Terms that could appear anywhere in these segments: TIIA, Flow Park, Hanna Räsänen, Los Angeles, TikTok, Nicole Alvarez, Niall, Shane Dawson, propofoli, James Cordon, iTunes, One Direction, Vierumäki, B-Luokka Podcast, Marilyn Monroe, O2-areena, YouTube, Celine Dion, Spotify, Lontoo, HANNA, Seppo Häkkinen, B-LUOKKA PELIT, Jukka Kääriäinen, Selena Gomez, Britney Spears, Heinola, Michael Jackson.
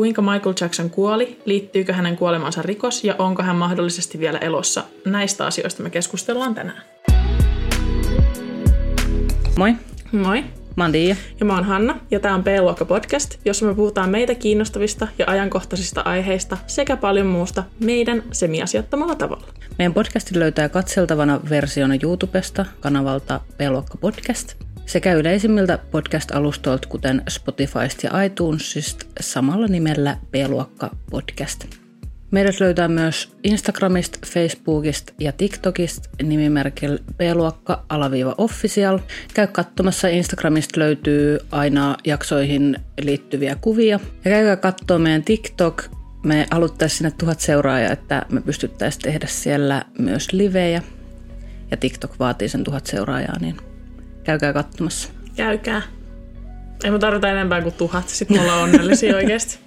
Kuinka Michael Jackson kuoli, liittyykö hänen kuolemansa rikos ja onko hän mahdollisesti vielä elossa? Näistä asioista me keskustellaan tänään. Moi. Moi. Mä oon Tiia. Ja mä oon Hanna, ja tää on B-Luokka Podcast, jossa me puhutaan meitä kiinnostavista ja ajankohtaisista aiheista sekä paljon muusta meidän semiasiattomalla tavalla. Meidän podcastin löytää katseltavana versiona YouTubesta kanavalta B-Luokka Podcast sekä yleisimmiltä podcast-alustoilta kuten Spotifysta ja iTunesista samalla nimellä B-Luokka Podcast. Meidät löytää myös Instagramista, Facebookista ja TikTokista nimimerkillä B-Luokka_Official. Käy katsomassa, Instagramista löytyy aina jaksoihin liittyviä kuvia. Ja käykää katsoa meidän TikTok. Me haluttaisiin sinne 1,000 seuraajaa, että me pystyttäisiin tehdä siellä myös livejä. Ja TikTok vaatii sen 1,000 seuraajaa, niin käykää katsomassa. Käykää. Ei me tarvita enempää kuin 1,000, sit me ollaan onnellisia oikeasti.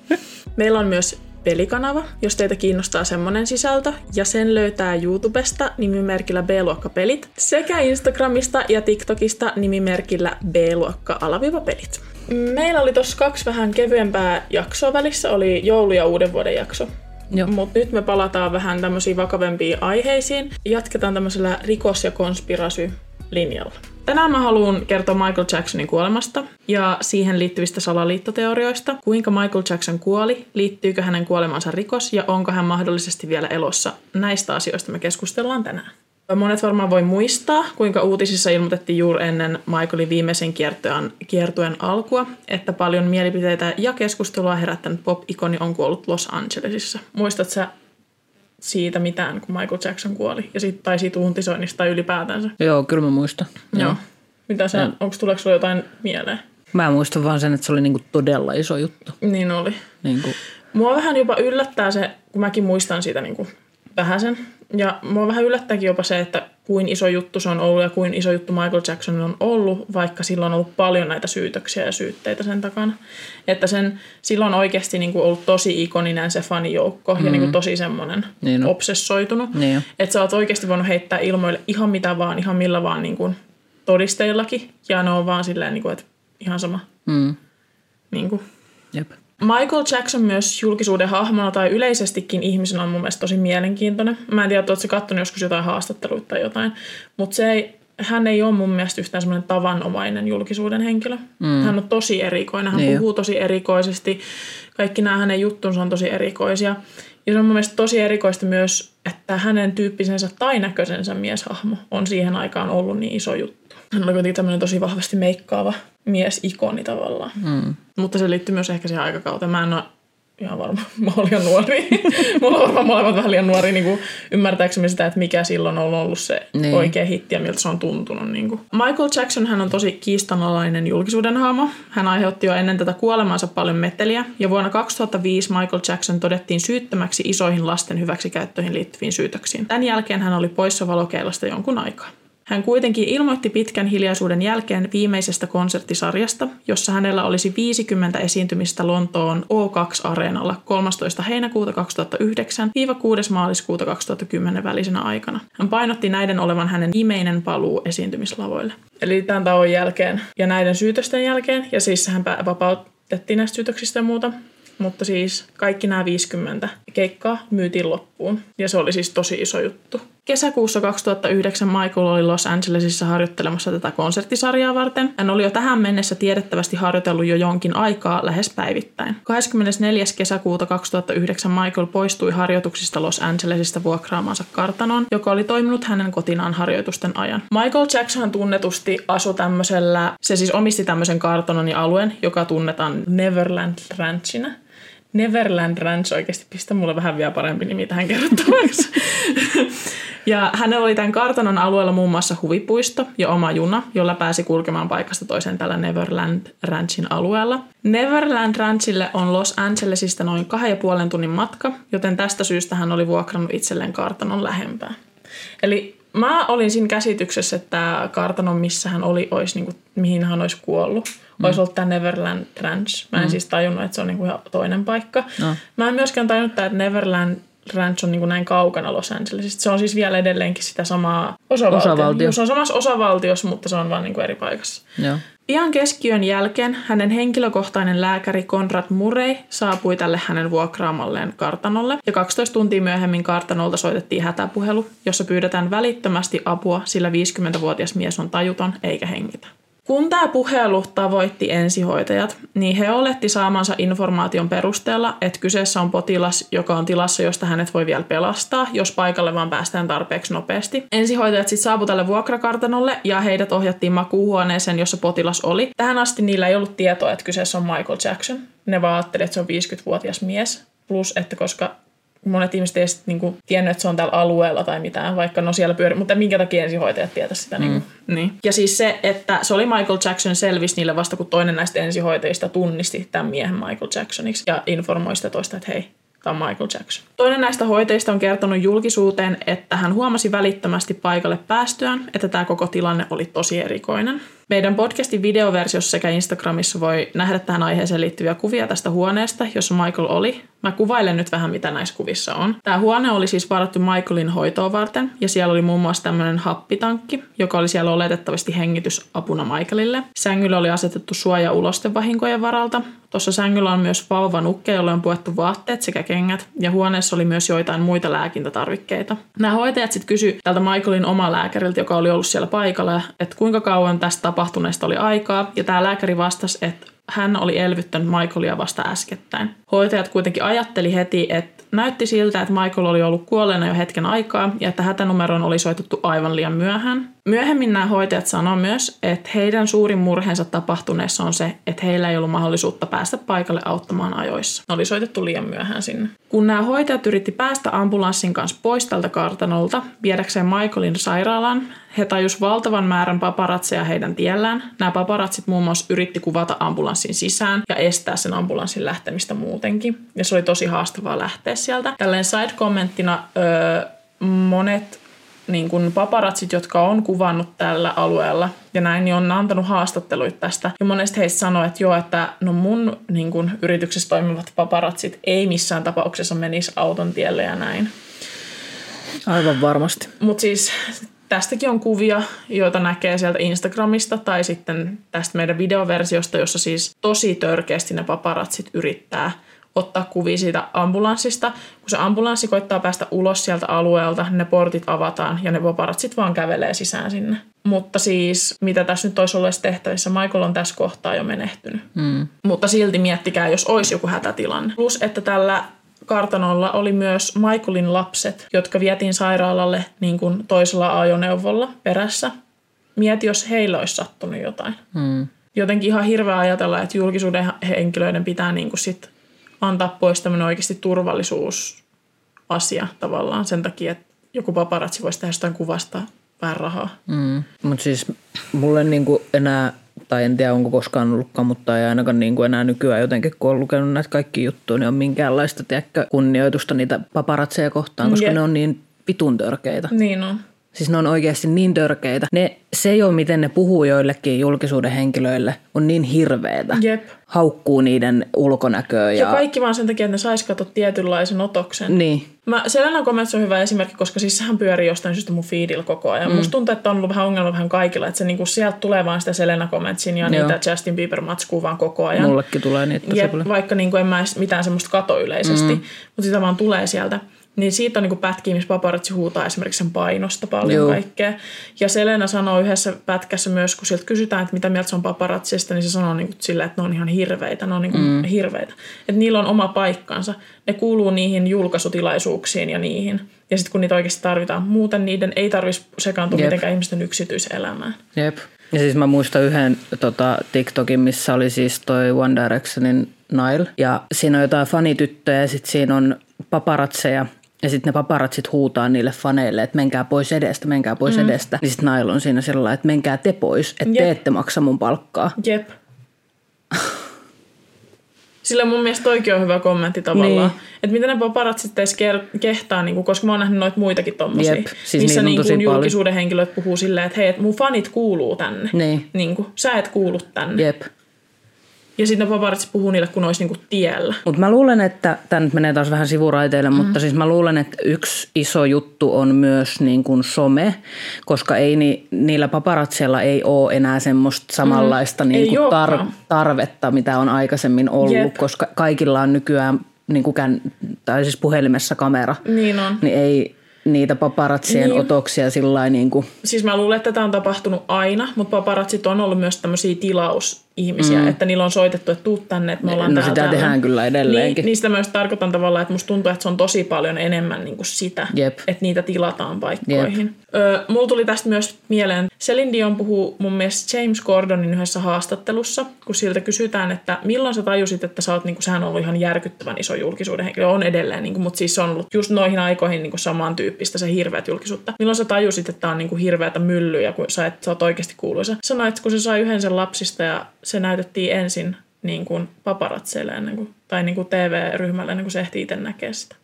Meillä on myös pelikanava, jos teitä kiinnostaa semmonen sisältö, ja sen löytää YouTubesta nimimerkillä B-Luokka Pelit sekä Instagramista ja TikTokista nimimerkillä B-Luokka_Pelit. Meillä oli tossa 2 vähän kevyempää jaksoa välissä, oli joulu- ja uuden vuoden jakso. Mutta nyt me palataan vähän tämmöisiin vakavempiin aiheisiin. Jatketaan tämmöisellä rikos- ja konspirasy-linjalla. Tänään mä haluan kertoa Michael Jacksonin kuolemasta ja siihen liittyvistä salaliittoteorioista. Kuinka Michael Jackson kuoli, liittyykö hänen kuolemansa rikos ja onko hän mahdollisesti vielä elossa? Näistä asioista me keskustellaan tänään. Monet varmaan voi muistaa, kuinka uutisissa ilmoitettiin juuri ennen Michaelin viimeisen kiertueen alkua, että paljon mielipiteitä ja keskustelua herättänyt pop-ikoni on kuollut Los Angelesissa. Muistatko sä siitä mitään, kun Michael Jackson kuoli? Ja tai siitä uutisoinnista tai ylipäätänsä? Joo, kyllä mä muistan. Joo. Mitä sä, onko tuleeko sulla jotain mieleen? Mä muistan vaan sen, että se oli niinku todella iso juttu. Niin oli. Niinku. Mua vähän jopa yllättää se, kun mäkin muistan siitä niinku vähäsen. Ja mua vähän yllättääkin jopa se, että kuin iso juttu se on ollut ja kuin iso juttu Michael Jackson on ollut, vaikka silloin on ollut paljon näitä syytöksiä ja syytteitä sen takana. Että silloin on oikeasti niin kuin ollut tosi ikoninen se fanijoukko ja niin kuin tosi semmoinen obsessoitunut. Niin että sä oot oikeasti voinut heittää ilmoille ihan mitä vaan, ihan millä vaan niin kuin todisteillakin. Ja ne on vaan silleen, niin kuin, että ihan sama. Niin kuin. Jep. Michael Jackson myös julkisuuden hahmona tai yleisestikin ihmisenä on mun mielestä tosi mielenkiintoinen. Mä en tiedä, ootko sä kattonut joskus jotain haastatteluita tai jotain, mutta hän ei ole mun mielestä yhtään semmoinen tavanomainen julkisuuden henkilö. Hän on tosi erikoinen, hän puhuu tosi erikoisesti. Kaikki nämä hänen juttunsa on tosi erikoisia. Ja se on mun mielestä tosi erikoista myös, että hänen tyyppisensä tai näköisensä mieshahmo on siihen aikaan ollut niin iso juttu. Hän oli kuitenkin tämmöinen tosi vahvasti meikkaava miesikoni tavallaan. Mutta se liittyy myös ehkä siihen aikakauteen. Mä en ole ihan varma. Mä olen liian nuori. Mulla on varmaan molemmat vähän liian nuori niin ymmärtääksemme sitä, että mikä silloin on ollut se oikea hitti ja miltä se on tuntunut. Niin kuin. Michael Jackson, hän on tosi kiistanalainen julkisuuden hahmo. Hän aiheutti jo ennen tätä kuolemaansa paljon meteliä. Ja vuonna 2005 Michael Jackson todettiin syyttömäksi isoihin lasten hyväksikäyttöihin liittyviin syytöksiin. Tämän jälkeen hän oli poissa valokeilasta jonkun aikaa. Hän kuitenkin ilmoitti pitkän hiljaisuuden jälkeen viimeisestä konserttisarjasta, jossa hänellä olisi 50 esiintymistä Lontoon O2-areenalla 13. heinäkuuta 2009-6. maaliskuuta 2010 välisenä aikana. Hän painotti näiden olevan hänen viimeinen paluu esiintymislavoille. Eli tämän tauon jälkeen ja näiden syytösten jälkeen, ja siis hän vapautettiin näistä syytöksistä ja muuta, mutta siis kaikki nämä 50 keikkaa myytiin loppuun, ja se oli siis tosi iso juttu. Kesäkuussa 2009 Michael oli Los Angelesissa harjoittelemassa tätä konserttisarjaa varten. Hän oli jo tähän mennessä tiedettävästi harjoitellut jo jonkin aikaa lähes päivittäin. 24. kesäkuuta 2009 Michael poistui harjoituksista Los Angelesista vuokraamansa kartanoon, joka oli toiminut hänen kotinaan harjoitusten ajan. Michael Jackson tunnetusti asui tämmöisellä, se siis omisti tämmöisen kartanon ja alueen, joka tunnetaan Neverland Ranchinä. Neverland Ranch, oikeasti pistä mulle vähän vielä parempi nimi tähän kerrottavaksi. Ja hänellä oli tämän kartanon alueella muun muassa huvipuisto ja oma juna, jolla pääsi kulkemaan paikasta toiseen tällä Neverland Ranchin alueella. Neverland Ranchille on Los Angelesista noin 2,5 tunnin matka, joten tästä syystä hän oli vuokrannut itselleen kartanon lähempää. Eli mä olin siinä käsityksessä, että kartanon, missä hän oli, olisi, niin kuin, mihin hän olisi kuollut, olisi ollut tämä Neverland Ranch. Mä en siis tajunnut, että se on niin kuin ihan toinen paikka. No. Mä en myöskään tajunnut, että Neverland Ranch on niin kuin näin kaukana Los Angelesista. Se on siis vielä edelleenkin sitä samaa osavaltiota. Se on samassa osavaltiossa, mutta se on vaan niin kuin eri paikassa. Joo. Ian keskiön jälkeen hänen henkilökohtainen lääkäri Conrad Murray saapui tälle hänen vuokraamalleen kartanolle ja 12 tuntia myöhemmin kartanolta soitettiin hätäpuhelu, jossa pyydetään välittömästi apua, sillä 50-vuotias mies on tajuton eikä hengitä. Kun tämä puhelu tavoitti ensihoitajat, niin he oletti saamansa informaation perusteella, että kyseessä on potilas, joka on tilassa, josta hänet voi vielä pelastaa, jos paikalle vaan päästään tarpeeksi nopeasti. Ensihoitajat sitten saapui tälle vuokrakartanolle ja heidät ohjattiin makuuhuoneeseen, jossa potilas oli. Tähän asti niillä ei ollut tietoa, että kyseessä on Michael Jackson. Ne vaan ajattelivat, että se on 50-vuotias mies. Plus, että koska monet ihmiset eivät niinku tiennyt, että se on tällä alueella tai mitään, vaikka no siellä pyörii, mutta minkä takia ensihoitajat tietäisi sitä. Niin. Ja siis se, että se oli Michael Jackson, selvisi niille vasta, kun toinen näistä ensihoitajista tunnisti tämän miehen Michael Jacksoniksi ja informoi sitä toista, että hei, tämä on Michael Jackson. Toinen näistä hoitajista on kertonut julkisuuteen, että hän huomasi välittömästi paikalle päästyään, että tämä koko tilanne oli tosi erikoinen. Meidän podcastin videoversiossa sekä Instagramissa voi nähdä tähän aiheeseen liittyviä kuvia tästä huoneesta, jossa Michael oli. Mä kuvailen nyt vähän, mitä näissä kuvissa on. Tämä huone oli siis varattu Michaelin hoitoa varten, ja siellä oli muun muassa tämmöinen happitankki, joka oli siellä oletettavasti hengitysapuna Michaelille. Sängyllä oli asetettu suoja ulostevahinkojen varalta. Tuossa sängyllä on myös vauvanukke, jolle on puettu vaatteet sekä kengät, ja huoneessa oli myös joitain muita lääkintätarvikkeita. Nämä hoitajat sitten kysyi tältä Michaelin omalääkäriltä, joka oli ollut siellä paikalla, että kuinka kauan tästä tapahtuneesta oli aikaa, ja tämä lääkäri vastasi, että hän oli elvyttänyt Michaelia vasta äskettäin. Hoitajat kuitenkin ajatteli heti, että näytti siltä, että Michael oli ollut kuolleena jo hetken aikaa ja että hätänumeroon oli soitettu aivan liian myöhään. Myöhemmin nämä hoitajat sanoo myös, että heidän suurin murheensa tapahtuneessa on se, että heillä ei ollut mahdollisuutta päästä paikalle auttamaan ajoissa. Ne oli soitettu liian myöhään sinne. Kun nämä hoitajat yritti päästä ambulanssin kanssa pois tältä kartanolta viedäkseen Michaelin sairaalaan, he tajusivat valtavan määrän paparatseja heidän tiellään. Nämä paparatsit muun muassa yritti kuvata ambulanssin sisään ja estää sen ambulanssin lähtemistä muutenkin. Ja se oli tosi haastavaa lähteä sieltä. Tälleen side-kommenttina monet niin kun paparatsit, jotka on kuvannut tällä alueella ja näin, niin on antanut haastatteluita tästä. Ja monesti heistä sanoo, että joo, että no mun niin kun yrityksessä toimivat paparatsit ei missään tapauksessa menisi auton tielle ja näin. Aivan varmasti. Mutta siis tästäkin on kuvia, joita näkee sieltä Instagramista tai sitten tästä meidän videoversiosta, jossa siis tosi törkeästi ne paparatsit yrittää ottaa kuvia siitä ambulanssista. Kun se ambulanssi koittaa päästä ulos sieltä alueelta, ne portit avataan ja ne paparatsit vaan kävelee sisään sinne. Mutta siis, mitä tässä nyt olisi ollut tehtävissä, Michael on tässä kohtaa jo menehtynyt. Mutta silti miettikää, jos olisi joku hätätilanne. Plus, että tällä kartanolla oli myös Michaelin lapset, jotka vietiin sairaalalle niin kuin toisella ajoneuvolla perässä. Mieti, jos heillä olisi sattunut jotain. Jotenkin ihan hirveä ajatella, että julkisuuden henkilöiden pitää niin kuin sit antaa pois tämmöinen oikeasti turvallisuusasia tavallaan sen takia, että joku paparazzi voisi tehdä jostain kuvasta vähän rahaa. Mutta siis mulle niinku enää, tai en tiedä onko koskaan ollutkaan, mutta ei ainakaan niinku enää nykyään jotenkin, kun on lukenut näitä kaikkia juttuja, niin on minkäänlaista kunnioitusta niitä paparazzeja kohtaan, koska ne on niin vitun törkeitä. Niin on. Siis ne on oikeasti niin törkeitä. Se jo, miten ne puhuu joillekin julkisuuden henkilöille, on niin hirveetä. Jep. Haukkuu niiden ulkonäköä. Ja kaikki vaan sen takia, että ne sais katsoa tietynlaisen otoksen. Niin. Selena Gomez on hyvä esimerkki, koska siis sehän pyörii jostain syystä mun feedillä koko ajan. Musta tuntuu, että on ollut vähän ongelma vähän kaikilla. Että se niinku sieltä tulee vaan sitä Selena Gomezin ja niitä Justin Bieber-matskuu vaan koko ajan. Mullekin tulee niitä. Vaikka niinku en mä edes mitään semmoista kato yleisesti, mutta sitä vaan tulee sieltä. Niin siitä on niinku pätkiä, missä paparazzi huutaa esimerkiksi sen painosta paljon kaikkea. Ja Selena sanoo yhdessä pätkässä myös, kun sieltä kysytään, että mitä mieltä se on paparazzista, niin se sanoo niinku silleen, että ne on ihan hirveitä. Ne on niinku hirveitä. Että niillä on oma paikkansa. Ne kuuluu niihin julkaisutilaisuuksiin ja niihin. Ja sitten kun niitä oikeasti tarvitaan, muuten niiden ei tarvitsisi sekaantua mitenkään ihmisten yksityiselämään. Jep. Ja siis mä muistan yhden TikTokin, missä oli siis toi One Directionin Niall. Ja siinä on jotain fanityttöjä ja sitten siinä on paparatseja. Ja sitten ne paparatsit huutaa niille faneille, että menkää pois edestä, menkää pois edestä. Niin sitten Nail on siinä sellainen, että menkää te pois, että te ette maksa mun palkkaa. Jep. Sillä mun mielestä toikin on hyvä kommentti tavallaan. Niin. Että miten ne paparatsit edes kehtaa, koska mä oon nähnyt noita muitakin tommosia. Jep. Siis missä julkisuuden henkilöt puhuu silleen, että hei, mun fanit kuuluu tänne. Niin. Sä et kuulu tänne. Jep. Ja sitten paparazzi puhuu niille, kun olisi niinku tiellä. Mutta mä luulen, että tämä nyt menee taas vähän sivuraiteille, mutta siis mä luulen, että yksi iso juttu on myös niin kuin some, koska ei niillä paparazzeilla ei ole enää semmoista samanlaista niin kuin tarvetta, mitä on aikaisemmin ollut, koska kaikilla on nykyään niin kuin tai siis puhelimessa kamera, niin on. Niin ei niitä paparazzien otoksia sillain niin kuin. Siis mä luulen, että tämä on tapahtunut aina, mutta paparazzit on ollut myös tämmöisiä tilausihmisiä, että niillä on soitettu, että tuu tänne, että me ollaan täällä. No sitä tehdään kyllä edelleenkin. Niistä myös tarkoitan tavallaan, että musta tuntuu, että se on tosi paljon enemmän niin kuin sitä, että niitä tilataan paikkoihin. Mulla tuli tästä myös mieleen, Celine Dion puhuu mun mielestä James Cordonin yhdessä haastattelussa, kun siltä kysytään, että milloin sä tajusit, että sä oot, niin kuin, sehän on ollut ihan järkyttävän iso julkisuuden henkilö, on edelleen, niin kuin, mutta siis se on ollut just noihin aikoihin niin kuin samantyyppistä se hirveät julkisuutta. Milloin sä tajusit, että tää on niin kuin hirveätä myllyä, kun sä oot oikeasti kuuluisa? Sanoit, että kun se sai yhden sen lapsista ja se näytettiin ensin niin kuin paparatseille ennen kuin, tai niin kuin TV-ryhmälle ennen kuin se ehti itse näkee sitä.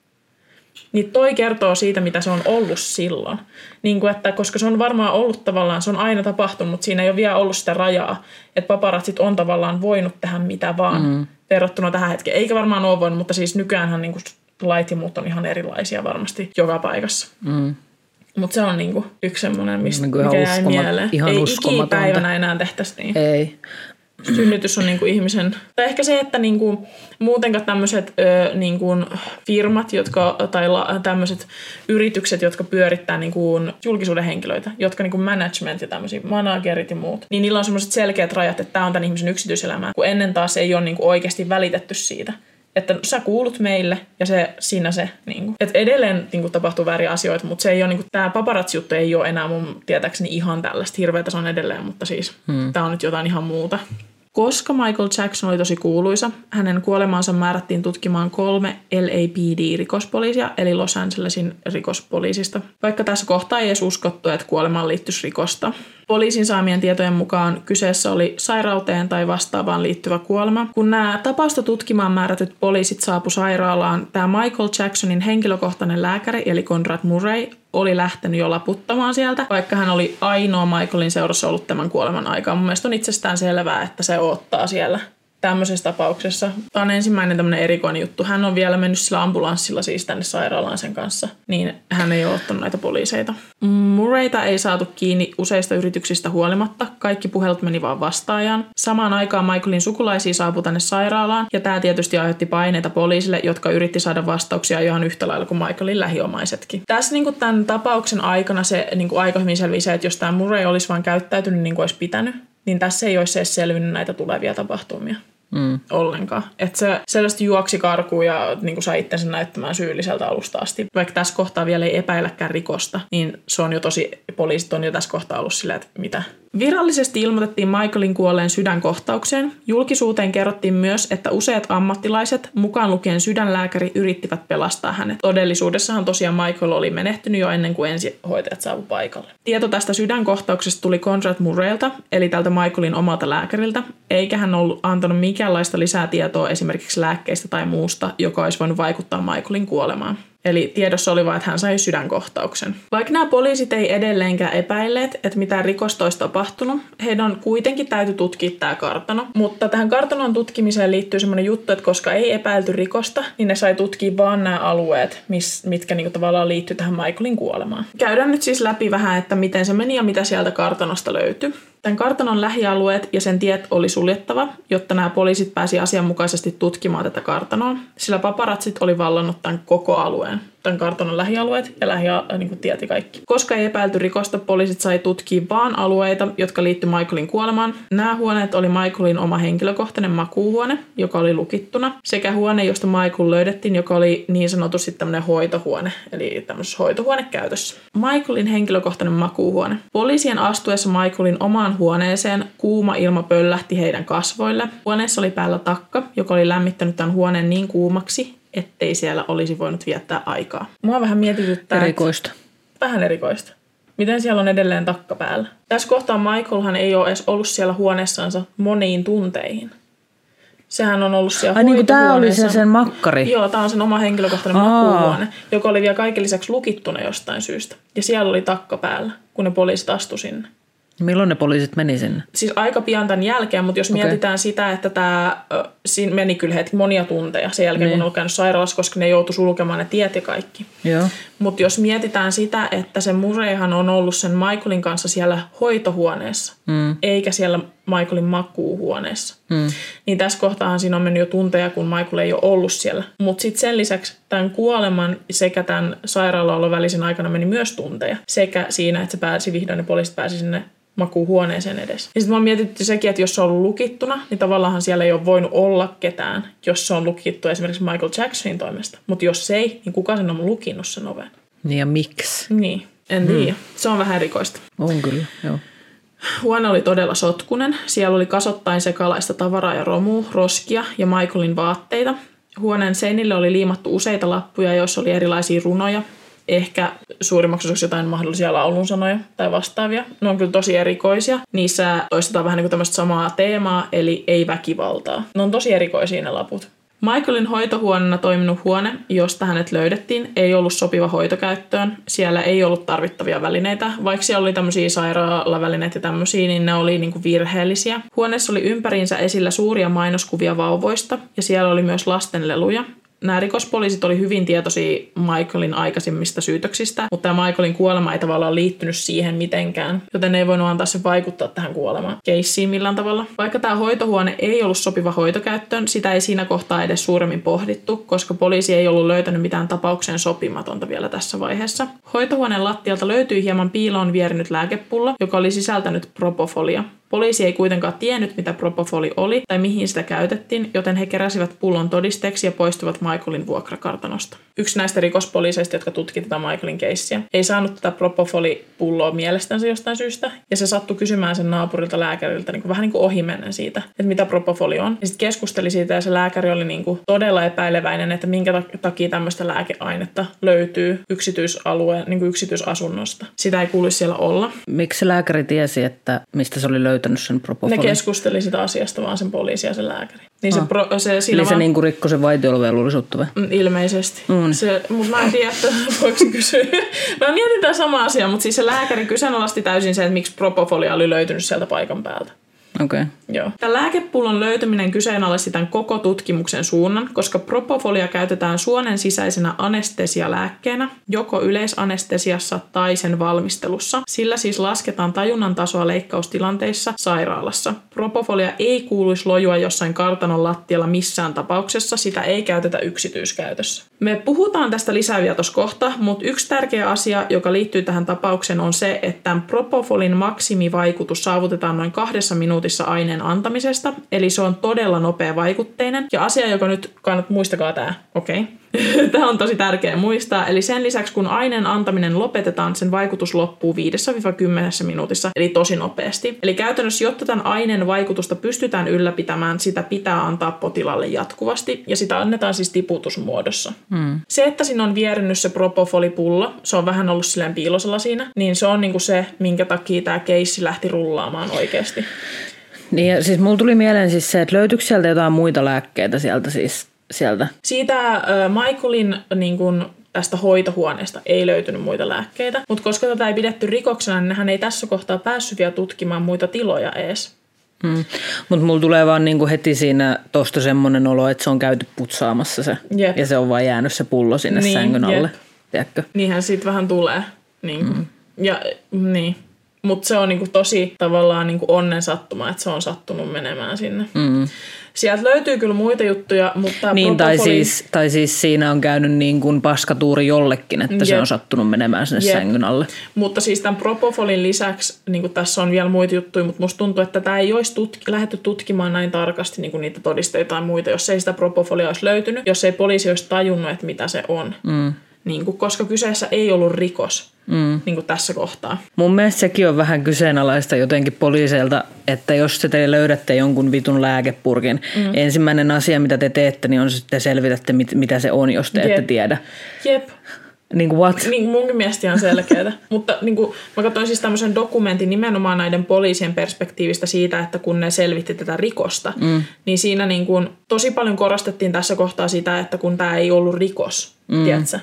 Niin toi kertoo siitä, mitä se on ollut silloin. Niin kuin, että, koska se on varmaan ollut tavallaan, se on aina tapahtunut, mutta siinä ei ole vielä ollut sitä rajaa, että paparatsit on tavallaan voinut tehdä mitä vaan verrattuna tähän hetkeen. Eikä varmaan ole voinut, mutta siis nykyäänhän niin kuin lait ja muut on ihan erilaisia varmasti joka paikassa. Mm. Mutta se on niinku yksi semmoinen, mistä niin mikä jäi mieleen. Ihan ei ikipäivänä enää tehtäisi niin. Ei. Synnytys on niinku ihmisen. Tai ehkä se, että niinku, muutenkaan tämmöiset niinku firmat jotka, tai tämmöiset yritykset, jotka pyörittää niinku julkisuuden henkilöitä, jotka niinku management ja tämmöisiä managerit ja muut, niin niillä on semmoiset selkeät rajat, että tämä on tämän ihmisen yksityiselämää, kun ennen taas ei ole niinku oikeasti välitetty siitä. Että sä kuulut meille ja se, siinä se. Niinku. Et edelleen niinku, tapahtuu vääriä asioita, mutta se ei ole, niinku, tää paparazzi-juttu ei ole enää mun tietääkseni ihan tällaista. Hirveätä se on edelleen, mutta siis tää on nyt jotain ihan muuta. Koska Michael Jackson oli tosi kuuluisa, hänen kuolemaansa määrättiin tutkimaan 3 LAPD-rikospoliisia, eli Los Angelesin rikospoliisista. Vaikka tässä kohtaa ei edes uskottu, että kuolemaan liittyisi rikosta. Poliisin saamien tietojen mukaan kyseessä oli sairauteen tai vastaavaan liittyvä kuolema. Kun nämä tapausta tutkimaan määrätyt poliisit saapu sairaalaan, tämä Michael Jacksonin henkilökohtainen lääkäri, eli Conrad Murray, oli lähtenyt jo laputtamaan sieltä, vaikka hän oli ainoa Michaelin seurassa ollut tämän kuoleman aikaan. Mun mielestä on itsestään selvää, että se odottaa siellä tämmöisessä tapauksessa. Tämä on ensimmäinen tämmöinen erikoinen juttu. Hän on vielä mennyt sillä ambulanssilla siis tänne sairaalaan sen kanssa, niin hän ei ole ottanut näitä poliiseita. Murrayta ei saatu kiinni useista yrityksistä huolimatta. Kaikki puhelut meni vaan vastaajaan. Samaan aikaan Michaelin sukulaisia saapui tänne sairaalaan, ja tämä tietysti aiheutti paineita poliisille, jotka yritti saada vastauksia ihan yhtä lailla kuin Michaelin lähiomaisetkin. Tässä niin kuin tämän tapauksen aikana se niin kuin aika hyvin selvisi, että jos tämä Murray olisi vaan käyttäytynyt niin kuin olisi pitänyt, niin tässä ei olisi edes selvinnyt näitä tulevia tapahtumia ollenkaan. Että se selvästi juoksi karkuun ja niin sai itsensä näyttämään syylliseltä alusta asti. Vaikka tässä kohtaa vielä ei epäilläkään rikosta, niin se on jo tosi, poliisit on jo tässä kohtaa ollut sillä, että mitä. Virallisesti ilmoitettiin Michaelin kuolleen sydänkohtaukseen. Julkisuuteen kerrottiin myös, että useat ammattilaiset, mukaan lukien sydänlääkäri, yrittivät pelastaa hänet. Todellisuudessahan tosiaan Michael oli menehtynyt jo ennen kuin ensihoitajat saavu paikalle. Tieto tästä sydänkohtauksesta tuli Conrad Murraylta, eli tältä Michaelin omalta lääkäriltä, eikä hän ollut antanut minkäänlaista lisää tietoa esimerkiksi lääkkeistä tai muusta, joka olisi voinut vaikuttaa Michaelin kuolemaan. Eli tiedossa oli vain, että hän sai sydänkohtauksen. Vaikka nämä poliisit ei edelleenkään epäilleet, että mitään rikosta olisi tapahtunut, heidän kuitenkin täytyy tutkia tämä kartano. Mutta tähän kartanon tutkimiseen liittyy semmoinen juttu, että koska ei epäilty rikosta, niin ne sai tutkia vaan nämä alueet, mitkä niinku tavallaan liittyy tähän Michaelin kuolemaan. Käydään nyt siis läpi vähän, että miten se meni ja mitä sieltä kartanosta löytyi. Tämän kartanon lähialueet ja sen tiet oli suljettava, jotta nämä poliisit pääsi asianmukaisesti tutkimaan tätä kartanoa, sillä paparatsit oli vallannut tämän koko alueen, tämän kartanon lähialueet ja niin kuin tieti kaikki. Koska ei epäilty rikosta, poliisit sai tutkia vaan alueita, jotka liittyi Michaelin kuolemaan. Nämä huoneet oli Michaelin oma henkilökohtainen makuuhuone, joka oli lukittuna, sekä huone, josta Michael löydettiin, joka oli niin sanotusti tämmöinen hoitohuone, eli tämmöisessä hoitohuonekäytössä. Michaelin henkilökohtainen makuuhuone. Poliisien astuessa Michaelin omaan huoneeseen kuuma ilma pöllähti heidän kasvoille. Huoneessa oli päällä takka, joka oli lämmittänyt tämän huoneen niin kuumaksi, ettei siellä olisi voinut viettää aikaa. Mua vähän mietityttää. Erikoista. Vähän erikoista. Miten siellä on edelleen takka päällä? Tässä kohtaa Michaelhan ei ole edes ollut siellä huoneessansa moniin tunteihin. Sehän on ollut siellä hoitohuoneessa. Ai niin, tämä oli se sen makkari. Joo, tämä on sen oma henkilökohtainen makuuhuone, joka oli vielä kaiken lisäksi lukittuna jostain syystä. Ja siellä oli takka päällä, kun ne poliisit astu sinne. Milloin ne poliisit meni sinne? Siis aika pian tämän jälkeen, mutta jos mietitään sitä, että tämä, siinä meni kyllä hetki monia tunteja sen jälkeen, kun on käynyt sairaalassa, koska ne joutui sulkemaan ne tiet ja kaikki. Mutta jos mietitään sitä, että se Murrayhan on ollut sen Michaelin kanssa siellä hoitohuoneessa, eikä siellä Michaelin makuuhuoneessa. Niin tässä kohtaahan siinä on mennyt jo tunteja, kun Michael ei ole ollut siellä. Mutta sitten sen lisäksi tämän kuoleman sekä tämän sairaalaolon välisen aikana meni myös tunteja. Sekä siinä, että se pääsi vihdoin, ne poliisit pääsi sinne makuuhuoneeseen edes. Ja sitten mä oon mietitty sekin, että jos se on ollut lukittuna, niin tavallaan siellä ei ole voinut olla ketään, jos se on lukittu esimerkiksi Michael Jacksonin toimesta. Mutta jos se ei, niin kuka sen on lukinnut sen oven? Niin ja miksi? Niin, en tiedä. Se on vähän erikoista. On kyllä, joo. Huone oli todella sotkunen. Siellä oli kasottain sekalaista tavaraa ja romua, roskia ja Michaelin vaatteita. Huoneen seinille oli liimattu useita lappuja, joissa oli erilaisia runoja. Ehkä suurimmaksi osaksi jotain mahdollisia laulunsanoja tai vastaavia. Ne on kyllä tosi erikoisia. Niissä toistetaan vähän niin kuin tämmöistä samaa teemaa, eli ei väkivaltaa. Ne on tosi erikoisia ne laput. Michaelin hoitohuoneena toiminut huone, josta hänet löydettiin, ei ollut sopiva hoitokäyttöön. Siellä ei ollut tarvittavia välineitä. Vaikka siellä oli tämmöisiä sairaalavälineitä ja tämmöisiä, niin ne oli niinku virheellisiä. Huoneessa oli ympäriinsä esillä suuria mainoskuvia vauvoista ja siellä oli myös lastenleluja. Nämä rikospoliisit oli hyvin tietoisia Michaelin aikaisemmista syytöksistä, mutta tämä Michaelin kuolema ei tavallaan liittynyt siihen mitenkään, joten ei voinut antaa sen vaikuttaa tähän kuolemaan keissiin millään tavalla. Vaikka tämä hoitohuone ei ollut sopiva hoitokäyttöön, sitä ei siinä kohtaa edes suuremmin pohdittu, koska poliisi ei ollut löytänyt mitään tapaukseen sopimatonta vielä tässä vaiheessa. Hoitohuoneen lattialta löytyi hieman piiloon vierinyt lääkepullo, joka oli sisältänyt propofolia. Poliisi ei kuitenkaan tiennyt, mitä propofoli oli tai mihin sitä käytettiin, joten he keräsivät pullon todisteeksi ja poistuivat Michaelin vuokrakartanosta. Yksi näistä rikospoliiseista, jotka tutki tätä Michaelin keissiä, ei saanut tätä propofoli-pulloa mielestänsä jostain syystä, ja se sattui kysymään sen naapurilta lääkäriltä niin kuin, vähän niin kuin ohimennen siitä, että mitä propofoli on. Ja sitten keskusteli siitä, ja se lääkäri oli niin kuin, todella epäileväinen, että minkä takia tämmöistä lääkeainetta löytyy yksityisalueen, niin kuin yksityisasunnosta. Sitä ei kuuluisi siellä olla. Miksi lääkäri tiesi, että mistä se oli löytynyt? Sen ne keskusteli sitä asiasta vaan sen poliisi ja sen lääkäri. Niin se se niin kuin rikkoi sen vaitiolovelvollisuutta vai? Ilmeisesti. Mutta mä en tiedä, että voiko se kysyä. Mä mietin tämän sama asia, mutta siis se lääkäri kyseenalaisti täysin sen, että miksi propofolia oli löytynyt sieltä paikan päältä. Okei. Joo. Tämän lääkepullon löytyminen kyseenalaisti tämän koko tutkimuksen suunnan, koska propofolia käytetään suonen sisäisenä anestesialääkkeenä, joko yleisanestesiassa tai sen valmistelussa. Sillä siis lasketaan tajunnan tasoa leikkaustilanteissa sairaalassa. Propofolia ei kuuluisi lojua jossain kartanon lattialla missään tapauksessa, sitä ei käytetä yksityiskäytössä. Me puhutaan tästä lisää vielä tuossa kohta, mutta yksi tärkeä asia, joka liittyy tähän tapaukseen, on se, että tämän propofolin maksimivaikutus saavutetaan noin 2 minuutissa aineen antamisesta, eli se on todella nopea vaikutteinen. Ja asia, joka nyt muistakaa tämä, Tämä on tosi tärkeä muistaa, eli sen lisäksi kun aineen antaminen lopetetaan, sen vaikutus loppuu 5-10 minuutissa, eli tosi nopeasti. Eli käytännössä, jotta tämän aineen vaikutusta pystytään ylläpitämään, sitä pitää antaa potilaalle jatkuvasti, ja sitä annetaan siis tiputusmuodossa. Se, että siinä on vierennyt se propofolipullo, se on vähän ollut silleen piilosella siinä, niin se on niinku se, minkä takia tämä keissi lähti rullaamaan oikeasti. Niin ja siis mulla tuli mieleen siis se, että löytyykö sieltä jotain muita lääkkeitä sieltä? Siitä Michaelin niin kun, tästä hoitohuoneesta ei löytynyt muita lääkkeitä, mutta koska tätä ei pidetty rikoksena, niin hän ei tässä kohtaa päässyt vielä tutkimaan muita tiloja ees. Mutta mulla tulee vaan niinku heti siinä tosta semmoinen olo, että se on käyty putsaamassa se ja se on vaan jäänyt se pullo sinne niin, sängyn alle. Tiedätkö? Niinhän siitä vähän tulee. Niin. Mutta se on niinku tosi tavallaan niinku onnen sattuma, että se on sattunut menemään sinne. Sieltä löytyy kyllä muita juttuja, mutta niin, tai siis siinä on käynyt niin kuin paskatuuri jollekin, että se on sattunut menemään sinne sängyn alle. Mutta siis tämän propofolin lisäksi, niin kuin tässä on vielä muita juttuja, mutta musta tuntuu, että tämä ei olisi lähdetty tutkimaan näin tarkasti niin kuin niitä todisteita tai muita, jos ei sitä propofolia olisi löytynyt, jos ei poliisi olisi tajunnut, että mitä se on. Niin kuin, koska kyseessä ei ollut rikos niin kuin tässä kohtaa. Mun mielestä sekin on vähän kyseenalaista jotenkin poliiseilta, että jos te löydätte jonkun vitun lääkepurkin, ensimmäinen asia, mitä te teette, niin on se, että te selvitätte, mitä se on, jos te ette tiedä. Niin kuin what? Niin, munkin mielestä ihan selkeätä. Mutta niin kuin, mä katsoin siis tämmöisen dokumentin nimenomaan näiden poliisien perspektiivistä siitä, että kun ne selvitti tätä rikosta, niin siinä niin kuin, tosi paljon korostettiin tässä kohtaa sitä, että kun tämä ei ollut rikos, tiedätkö?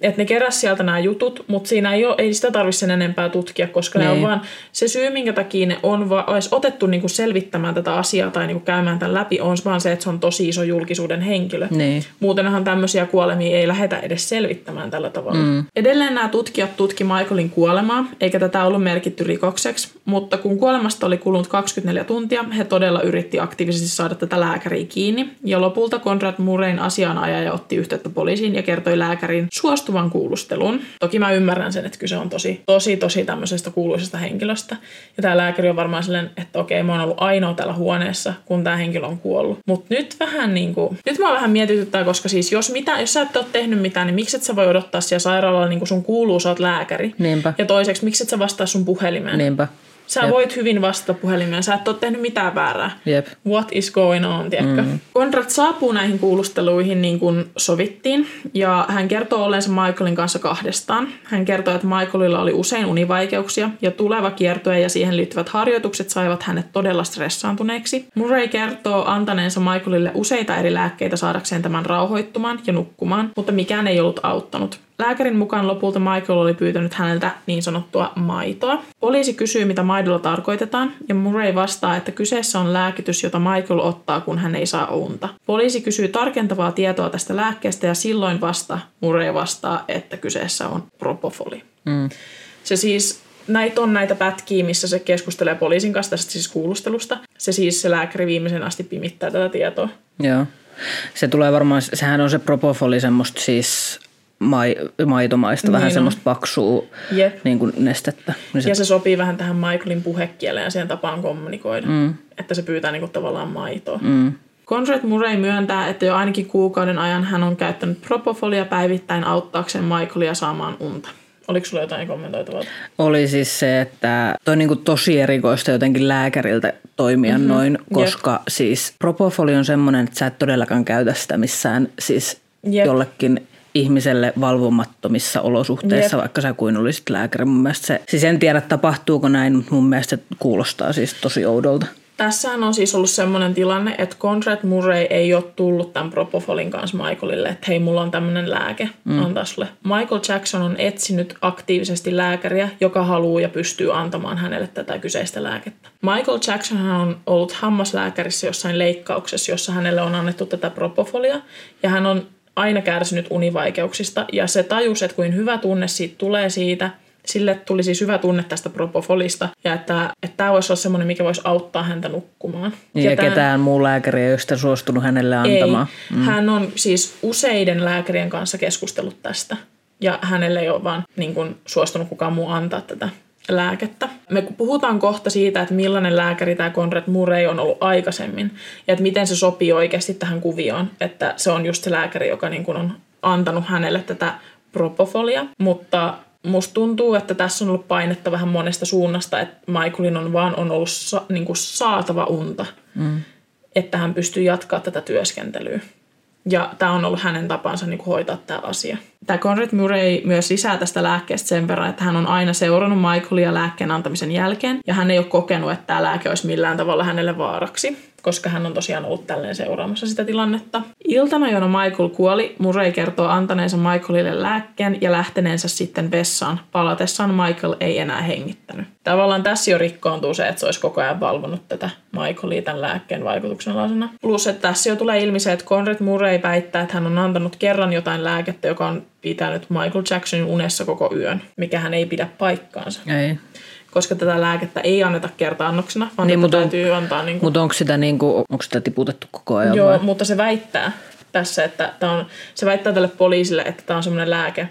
että ne keräs sieltä nämä jutut, mutta siinä ei sitä tarvitse sen enempää tutkia, koska ne on vaan se syy, minkä takia ne on edes otettu niinku selvittämään tätä asiaa tai niinku käymään tämän läpi, on vaan se, että se on tosi iso julkisuuden henkilö. Niin. Muutenhan tämmöisiä kuolemia ei lähetä edes selvittämään tällä tavalla. Mm. Edelleen nämä tutkijat tutki Michaelin kuolemaa, eikä tätä ollut merkitty rikokseksi, mutta kun kuolemasta oli kulunut 24 tuntia, he todella yritti aktiivisesti saada tätä lääkäriä kiinni, ja lopulta Conrad Murrayn asianajaja otti yhteyttä poliisiin ja kertoi lääkärin suostuvan kuulusteluun. Toki mä ymmärrän sen, että kyse on tosi tämmöisestä kuuluisesta henkilöstä. Ja tää lääkäri on varmaan silleen, että okei, mä oon ollut ainoa täällä huoneessa, kun tää henkilö on kuollut. Mut nyt vähän niinku, nyt mä oon vähän mietityttää, koska siis jos sä et oo tehnyt mitään, niin miksi et sä voi odottaa siellä sairaalalla niinku sun kuuluu, sä oot lääkäri. Niinpä. Ja toiseksi, miksi et sä vastaa sun puhelimeen. Niinpä. Sä voit hyvin vastata puhelimeen, sä et ole tehnyt mitään väärää. Yep. What is going on, tiedätkö? Mm. Conrad saapuu näihin kuulusteluihin niin kuin sovittiin, ja hän kertoo olleensa Michaelin kanssa kahdestaan. Hän kertoo, että Michaelilla oli usein univaikeuksia, ja tuleva kiertue ja siihen liittyvät harjoitukset saivat hänet todella stressaantuneeksi. Murray kertoo antaneensa Michaelille useita eri lääkkeitä saadakseen tämän rauhoittumaan ja nukkumaan, mutta mikään ei ollut auttanut. Lääkärin mukaan lopulta Michael oli pyytänyt häneltä niin sanottua maitoa. Poliisi kysyy, mitä maidolla tarkoitetaan, ja Murray vastaa, että kyseessä on lääkitys, jota Michael ottaa, kun hän ei saa unta. Poliisi kysyy tarkentavaa tietoa tästä lääkkeestä, ja silloin Murray vastaa, että kyseessä on propofoli. Mm. Se siis, näitä on näitä pätkiä, missä se keskustelee poliisin kanssa tästä siis kuulustelusta. Se lääkäri viimeisen asti pimittää tätä tietoa. Joo. Se tulee varmaan, sehän on se propofoli semmoista siis... maitomaista, vähän semmoista paksua niin kuin nestettä. Ja se sopii vähän tähän Michaelin puhekieleen ja siihen tapaan kommunikoida, että se pyytää niin kuin tavallaan maitoa. Mm. Conrad Murray myöntää, että jo ainakin kuukauden ajan hän on käyttänyt propofolia päivittäin auttaakseen Michaelia saamaan unta. Oliko sulla jotain kommentoitavaa? Oli siis se, että toi on niin kuin tosi erikoista jotenkin lääkäriltä toimia noin, koska siis propofoli on semmoinen, että sä et todellakaan käytä sitä missään siis jollekin ihmiselle valvomattomissa olosuhteissa, vaikka sä kuin olisit lääkäri. Mun mielestä se, siis en tiedä tapahtuuko näin, mutta mun mielestä se kuulostaa siis tosi oudolta. Tässähän on siis ollut semmoinen tilanne, että Conrad Murray ei ole tullut tämän propofolin kanssa Michaelille, että hei, mulla on tämmöinen lääke, antaa sulle. Michael Jackson on etsinyt aktiivisesti lääkäriä, joka haluaa ja pystyy antamaan hänelle tätä kyseistä lääkettä. Michael Jackson on ollut hammaslääkärissä jossain leikkauksessa, jossa hänelle on annettu tätä propofolia, ja hän on aina kärsinyt univaikeuksista, ja se tajus, että kuin hyvä tunne siitä tulee siitä, sille tuli siis hyvä tunne tästä propofolista, ja että tämä voisi olla semmoinen, mikä voisi auttaa häntä nukkumaan. Ja ketään muu lääkäri ei ole sitä suostunut hänelle antamaan. Ei. Mm. Hän on siis useiden lääkärien kanssa keskustellut tästä, ja hänelle ei ole vaan niin kuin suostunut kukaan muu antaa tätä lääkettä. Me puhutaan kohta siitä, että millainen lääkäri tämä Conrad Murray on ollut aikaisemmin ja että miten se sopii oikeasti tähän kuvioon, että se on just se lääkäri, joka niin kuin on antanut hänelle tätä propofolia, mutta musta tuntuu, että tässä on ollut painetta vähän monesta suunnasta, että Michaelin on vaan ollut niin kuin saatava unta, että hän pystyy jatkaa tätä työskentelyä. Ja tämä on ollut hänen tapansa niin kuin hoitaa tämä asia. Tämä Conrad Murray myös lisää tästä lääkkeestä sen verran, että hän on aina seurannut Michaelia lääkkeen antamisen jälkeen. Ja hän ei ole kokenut, että tämä lääke olisi millään tavalla hänelle vaaraksi, koska hän on tosiaan ollut tälleen seuraamassa sitä tilannetta. Iltana, jona Michael kuoli, Murray kertoo antaneensa Michaelille lääkkeen ja lähteneensä sitten vessaan. Palatessaan Michael ei enää hengittänyt. Tavallaan tässä jo rikkoontuu se, että se olisi koko ajan valvonut tätä Michaelia tämän lääkkeen vaikutuksen alaisena. Plus, että tässä jo tulee ilmi se, että Conrad Murray väittää, että hän on antanut kerran jotain lääkettä, joka on pitänyt Michael Jacksonin unessa koko yön, mikä hän ei pidä paikkaansa. Ei. Koska tätä lääkettä ei anneta kerta-annoksena, vaan niin, täytyy antaa... Niin kuin... Mutta onko sitä tiputettu koko ajan? Joo, vai? Mutta se väittää tässä, että se väittää tälle poliisille, että tämä on semmoinen lääke,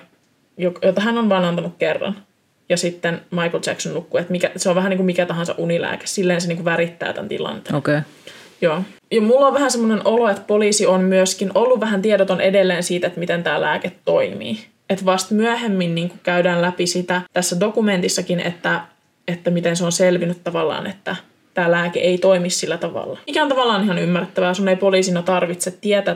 jota hän on vaan antanut kerran. Ja sitten Michael Jackson nukkuu, että se on vähän niin kuin mikä tahansa unilääke. Silleen se niin kuin värittää tämän tilanteen. Okei. Joo. Ja mulla on vähän semmoinen olo, että poliisi on myöskin ollut vähän tiedoton edelleen siitä, että miten tämä lääke toimii. Että vasta myöhemmin niin kuin käydään läpi sitä tässä dokumentissakin, että miten se on selvinnyt tavallaan, että tämä lääke ei toimi sillä tavalla. Mikä on tavallaan ihan ymmärrettävää, sun ei poliisina tarvitse tietää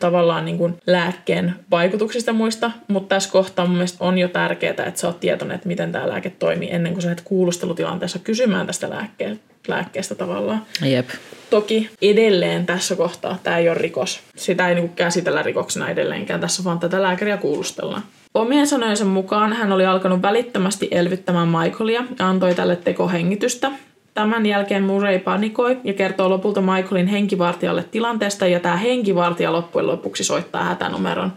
tavallaan niin kuin lääkkeen vaikutuksista muista, mutta tässä kohtaa mun mielestä on jo tärkeää, että sä oot tietoinen, että miten tämä lääke toimii ennen kuin sä lähdet kuulustelutilanteessa kysymään tästä lääkkeestä. lääkkeestä tavallaan. Jep. Toki edelleen tässä kohtaa tämä ei ole rikos. Sitä ei niinku käsitellä rikoksena edelleenkään. Tässä vaan tätä lääkäriä kuulustellaan. Omien sanojensa mukaan hän oli alkanut välittömästi elvyttämään Michaelia ja antoi tälle tekohengitystä. Tämän jälkeen Murray panikoi ja kertoo lopulta Michaelin henkivartijalle tilanteesta ja tämä henkivartija loppujen lopuksi soittaa hätänumeron.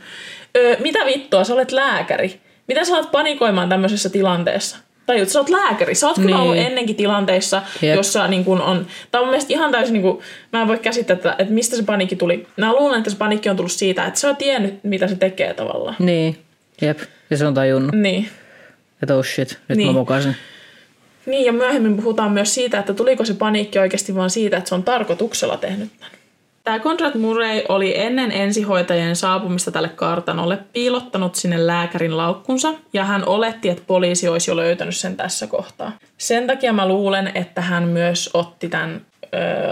Mitä vittua, sä olet lääkäri. Mitä sä oot panikoimaan tämmöisessä tilanteessa? Tajut, sä oot lääkäri. Sä oot kyllä ollut ennenkin tilanteissa, yep. jossa niin kun on... Tämä on mielestäni ihan täysin... Niin kun, mä en voi käsittää, että mistä se paniikki tuli. Mä luulen, että se paniikki on tullut siitä, että sä oot tiennyt, mitä se tekee tavallaan. Niin. Jep. Ja se on tajunnut. Niin. Että oh shit, nyt niin. Mä mokasin. Niin, ja myöhemmin puhutaan myös siitä, että tuliko se paniikki oikeasti vaan siitä, että se on tarkoituksella tehnyt tämän. Tämä Conrad Murray oli ennen ensihoitajien saapumista tälle kartanolle piilottanut sinne lääkärin laukkunsa, ja hän oletti, että poliisi olisi jo löytänyt sen tässä kohtaa. Sen takia mä luulen, että hän myös otti tämän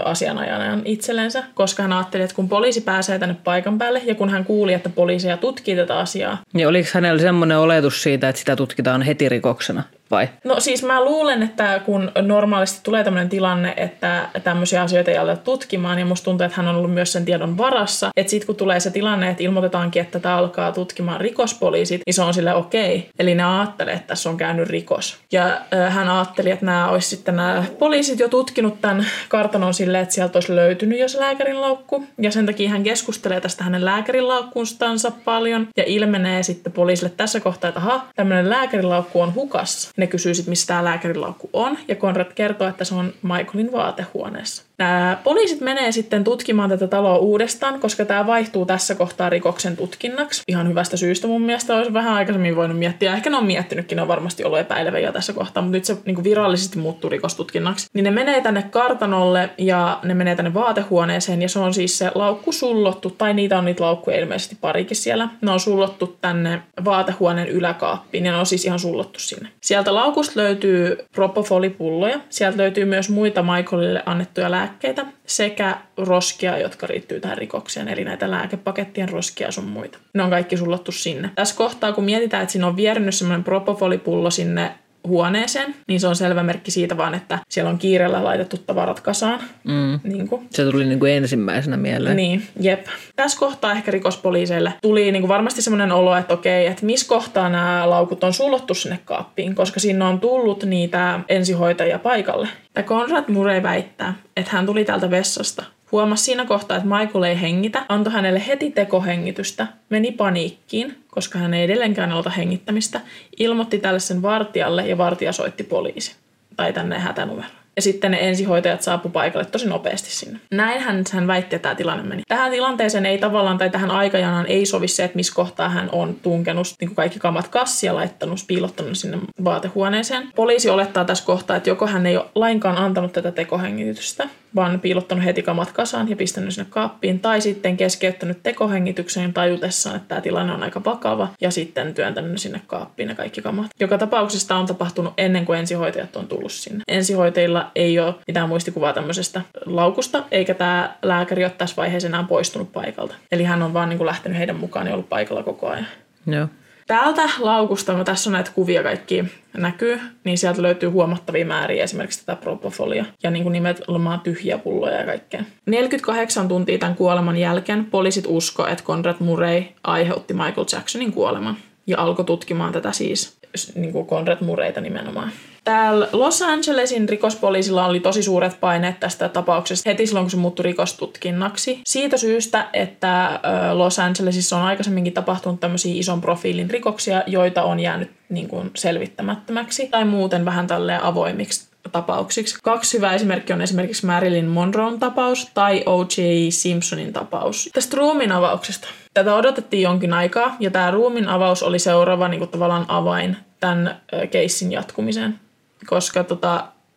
asianajajan itsellensä, koska hän ajatteli, että kun poliisi pääsee tänne paikan päälle, ja kun hän kuuli, että poliisia tutkii tätä asiaa. Niin oliko hänellä semmoinen oletus siitä, että sitä tutkitaan heti rikoksena? Vai? No siis mä luulen, että kun normaalisti tulee tämmöinen tilanne, että tämmöisiä asioita ei aleta tutkimaan, ja musta tuntuu, että hän on ollut myös sen tiedon varassa, että sit kun tulee se tilanne, että ilmoitetaankin, että tätä alkaa tutkimaan rikospoliisit, niin se on silleen okei. Eli ne ajattelee, että tässä on käynyt rikos. Ja hän ajatteli, että nämä olisi sitten nämä poliisit jo tutkinut tämän kartanon silleen, että sieltä olisi löytynyt jo se lääkärinlaukku. Ja sen takia hän keskustelee tästä hänen lääkärinlaukkustansa paljon, ja ilmenee sitten poliisille tässä kohtaa, että aha, tämmöinen lääkärinlaukku on hukassa. Ne kysyy sitten, missä tämä lääkärilaukku on, ja Conrad kertoo, että se on Michaelin vaatehuoneessa. Nämä poliisit menee sitten tutkimaan tätä taloa uudestaan, koska tämä vaihtuu tässä kohtaa rikoksen tutkinnaksi. Ihan hyvästä syystä mun mielestä olisi vähän aikaisemmin voinut miettiä. Ehkä ne on miettinytkin, ne on varmasti ollut epäileviä jo tässä kohtaa, mutta nyt se niin kuin virallisesti muuttuu rikostutkinnaksi. Niin ne menee tänne kartanolle ja ne menee tänne vaatehuoneeseen, ja se on siis se laukku sullottu, tai niitä on niitä laukkuja ilmeisesti parikin siellä. Ne on sullottu tänne vaatehuoneen yläkaappiin, ja ne on siis ihan sullottu sinne. Sieltä laukusta löytyy propofolipulloja, sieltä löytyy myös muita Michaelille annettuja lääkkeitä sekä roskia, jotka riittyy tähän rikokseen, eli näitä lääkepakettien roskia sun muita. Ne on kaikki sullottu sinne. Tässä kohtaa, kun mietitään, että siinä on vierinyt semmoinen propofolipullo sinne huoneeseen, niin se on selvä merkki siitä vaan, että siellä on kiireellä laitettu tavarat kasaan. Mm. Niin kuin. Se tuli niin kuin ensimmäisenä mieleen. Niin, jep. Tässä kohtaa ehkä rikospoliiseille tuli niin kuin varmasti semmoinen olo, että okei, että missä kohtaa nämä laukut on sulottu sinne kaappiin, koska sinne on tullut niitä ensihoitajia paikalle. Ja Conrad Murray väittää, että hän tuli täältä vessasta. Huomasi siinä kohtaa, että Michael ei hengitä, antoi hänelle heti tekohengitystä, meni paniikkiin, koska hän ei edelleenkään aloita hengittämistä, ilmoitti tälle sen vartijalle ja vartija soitti poliisi tai tänne hätänumeroon. Ja sitten ne ensihoitajat saapui paikalle tosi nopeasti sinne. Näinhän hän väitti, että tämä tilanne meni. Tähän tilanteeseen ei tavallaan tai tähän aikajanaan ei sovi se, että missä kohtaa hän on tunkenut niin kaikki kamat kassia, laittanut, piilottanut sinne vaatehuoneeseen. Poliisi olettaa tässä kohtaa, että joko hän ei ole lainkaan antanut tätä tekohengitystä, vaan piilottanut heti kamat kasaan ja pistänyt sinne kaappiin, tai sitten keskeyttänyt tekohengityksen tajutessaan, että tämä tilanne on aika vakava, ja sitten työntänyt sinne kaappiin ne kaikki kamat. Joka tapauksessa on tapahtunut ennen kuin ensihoitajat on tullut sinne. Ensihoitajilla ei ole mitään muistikuvaa tämmöisestä laukusta, eikä tämä lääkäri ole tässä vaiheessa enää poistunut paikalta. Eli hän on vaan niin kuin lähtenyt heidän mukaan ja ollut paikalla koko ajan. Joo. Täältä laukusta, no tässä on näitä kuvia kaikki näkyy, niin sieltä löytyy huomattavia määriä esimerkiksi tätä propofolia ja niin kuin nimenomaan tyhjiä pulloja ja kaikkea. 48 tuntia tämän kuoleman jälkeen poliisit uskoo, että Conrad Murray aiheutti Michael Jacksonin kuoleman ja alkoi tutkimaan tätä siis niin kuin Conrad Murrayta nimenomaan. Täällä Los Angelesin rikospoliisilla oli tosi suuret paineet tästä tapauksesta heti silloin, kun se muuttui rikostutkinnaksi. Siitä syystä, että Los Angelesissa on aikaisemminkin tapahtunut tämmöisiä ison profiilin rikoksia, joita on jäänyt niin kuin selvittämättömäksi tai muuten vähän tälleen avoimiksi tapauksiksi. Kaksi hyvää esimerkkiä on esimerkiksi Marilyn Monroen tapaus tai O.J. Simpsonin tapaus. Tästä ruumiinavauksesta. Tätä odotettiin jonkin aikaa ja tämä ruumiinavaus oli seuraava niin kuin tavallaan avain tämän keissin jatkumiseen. Koska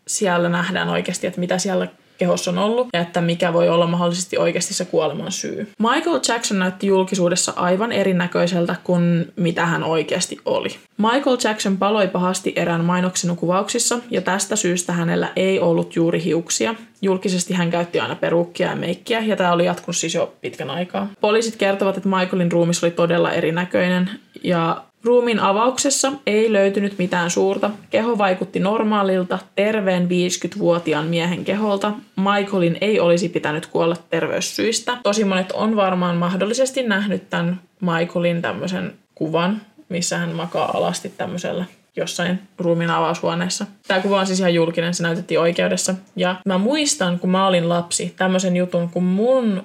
siellä nähdään oikeasti, että mitä siellä kehossa on ollut ja että mikä voi olla mahdollisesti oikeasti se kuoleman syy. Michael Jackson näytti julkisuudessa aivan erinäköiseltä kuin mitä hän oikeasti oli. Michael Jackson paloi pahasti erään mainoksen kuvauksissa ja tästä syystä hänellä ei ollut juuri hiuksia. Julkisesti hän käytti aina peruukkia ja meikkiä ja tämä oli jatkunut siis jo pitkän aikaa. Poliisit kertovat, että Michaelin ruumis oli todella erinäköinen ja Ruumiin avauksessa ei löytynyt mitään suurta. Keho vaikutti normaalilta, terveen 50-vuotiaan miehen keholta. Michaelin ei olisi pitänyt kuolla terveyssyistä. Tosi monet on varmaan mahdollisesti nähnyt tämän Michaelin tämmöisen kuvan, missä hän makaa alasti tämmöisellä jossain ruumiin avaushuoneessa. Tämä kuva on siis ihan julkinen, se näytettiin oikeudessa. Ja mä muistan, kun mä olin lapsi, tämmöisen jutun, kun mun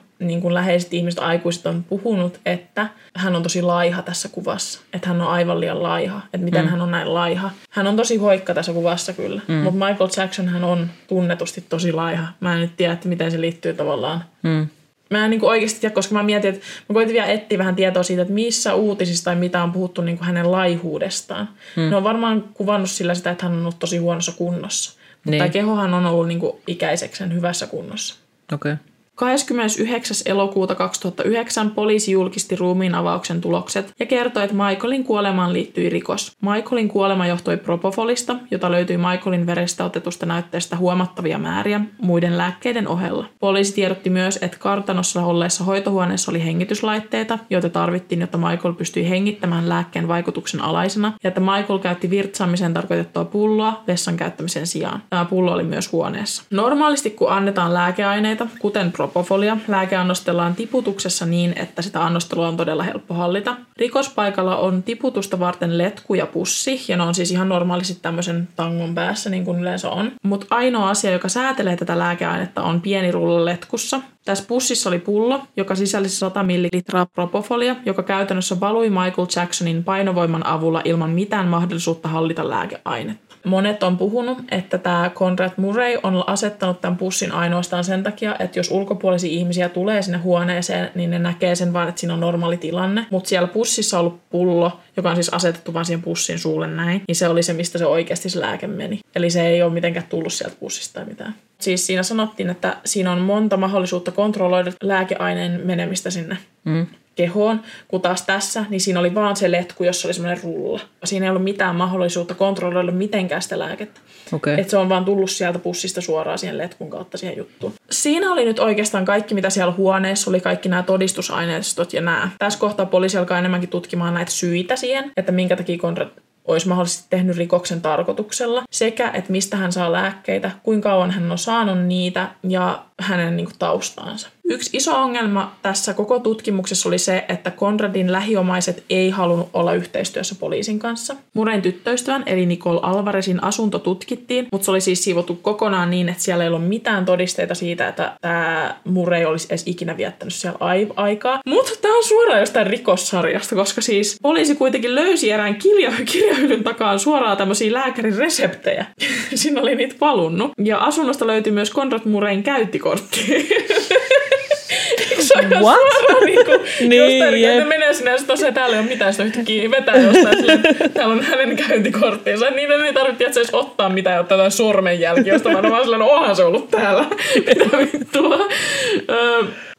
läheiset ihmiset aikuiset on puhunut, että hän on tosi laiha tässä kuvassa. Että hän on aivan liian laiha. Että miten hän on näin laiha. Hän on tosi hoikka tässä kuvassa kyllä. Mutta Michael Jackson hän on tunnetusti tosi laiha. Mä en nyt tiedä, että miten se liittyy tavallaan. Mä en oikeasti tiedä, koska mä mietin, että mä koitin vielä etsiä vähän tietoa siitä, että missä uutisissa tai mitä on puhuttu hänen laihuudestaan. Ne on varmaan kuvannut sillä sitä, että hän on ollut tosi huonossa kunnossa. Niin. Tai kehohan on ollut ikäiseksen hyvässä kunnossa. Okei. 29. elokuuta 2009 poliisi julkisti ruumiin avauksen tulokset ja kertoi, että Michaelin kuolemaan liittyi rikos. Michaelin kuolema johtui propofolista, jota löytyi Michaelin verestä otetusta näytteestä huomattavia määriä muiden lääkkeiden ohella. Poliisi tiedotti myös, että kartanossa olleessa hoitohuoneessa oli hengityslaitteita, joita tarvittiin, jotta Michael pystyi hengittämään lääkkeen vaikutuksen alaisena ja että Michael käytti virtsaamiseen tarkoitettua pulloa vessan käyttämisen sijaan. Tämä pullo oli myös huoneessa. Normaalisti kun annetaan lääkeaineita, kuten propofolia. Lääke annostellaan tiputuksessa niin, että sitä annostelua on todella helppo hallita. Rikospaikalla on tiputusta varten letku ja pussi, ja ne on siis ihan normaalisti tämmöisen tangon päässä, niin kuin yleensä on. Mutta ainoa asia, joka säätelee tätä lääkeainetta, on pieni rullo letkussa. Tässä pussissa oli pullo, joka sisälsi 100 millilitraa propofolia, joka käytännössä valui Michael Jacksonin painovoiman avulla ilman mitään mahdollisuutta hallita lääkeainetta. Monet on puhunut, että tämä Conrad Murray on asettanut tämän pussin ainoastaan sen takia, että jos ulkopuolisia ihmisiä tulee sinne huoneeseen, niin ne näkee sen vaan, että siinä on normaali tilanne. Mutta siellä pussissa on ollut pullo, joka on siis asetettu vaan siihen pussin suulle näin, niin se oli se, mistä se oikeasti se lääke meni. Eli se ei ole mitenkään tullut sieltä pussista tai mitään. Siis siinä sanottiin, että siinä on monta mahdollisuutta kontrolloida lääkeaineen menemistä sinne kehoon, kun taas tässä, niin siinä oli vaan se letku, jossa oli semmoinen rulla. Siinä ei ollut mitään mahdollisuutta kontrolloida mitenkään sitä lääkettä. Okay. Että se on vaan tullut sieltä pussista suoraan siihen letkun kautta siihen juttuun. Siinä oli nyt oikeastaan kaikki, mitä siellä huoneessa oli, kaikki nämä todistusaineistot ja nämä. Tässä kohtaa poliisi alkaa enemmänkin tutkimaan näitä syitä siihen, että minkä takia Conrad olisi mahdollisesti tehnyt rikoksen tarkoituksella, sekä että mistä hän saa lääkkeitä, kuinka kauan hän on saanut niitä ja hänen taustaansa. Yksi iso ongelma tässä koko tutkimuksessa oli se, että Conradin lähiomaiset ei halunnut olla yhteistyössä poliisin kanssa. Murrayn tyttöystävän eli Nicole Alvarezin asunto tutkittiin, mutta se oli siis siivottu kokonaan niin, että siellä ei ollut mitään todisteita siitä, että tämä Murray olisi edes ikinä viettänyt siellä aikaa. Mutta tämä on suoraan jostain rikossarjasta, koska siis poliisi kuitenkin löysi erään kirjahyllyn takaa suoraan tämmöisiä lääkärin reseptejä. Siinä oli niitä palunnut. Ja asunnosta löytyi myös Conrad Murrayn käyttikortti. What? Niin, menee sinne ja tosiaan täällä ei ole mitään sitä yhtäkkiä, niin vetää jostain silleen, että täällä on hänen käyntikorttinsa. Niin ei tarvitse että edes ottaa mitään ja ottaa sormenjälki, josta vaan silleen, no onhan se ollut täällä. Mitä vittua.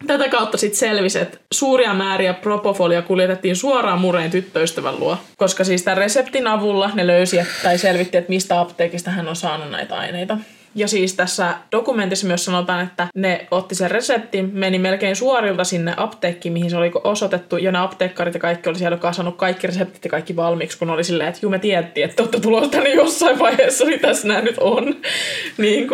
Tätä kautta sitten selvisi, että suuria määriä propofolia kuljetettiin suoraan Murrayn tyttöystävän luo, koska siis tämän reseptin avulla ne löysi tai selvitti, että mistä apteekista hän on saanut näitä aineita. Ja siis tässä dokumentissa myös sanotaan, että ne otti sen reseptin, meni melkein suorilta sinne apteekkiin, mihin se oli osoitettu, ja ne apteekkarit ja kaikki oli siellä kasannut kaikki reseptit ja kaikki valmiiksi, kun oli silleen, että juu me tiedettiin, että olette tulossa tänne jossain vaiheessa, niin tässä nämä nyt on. Niin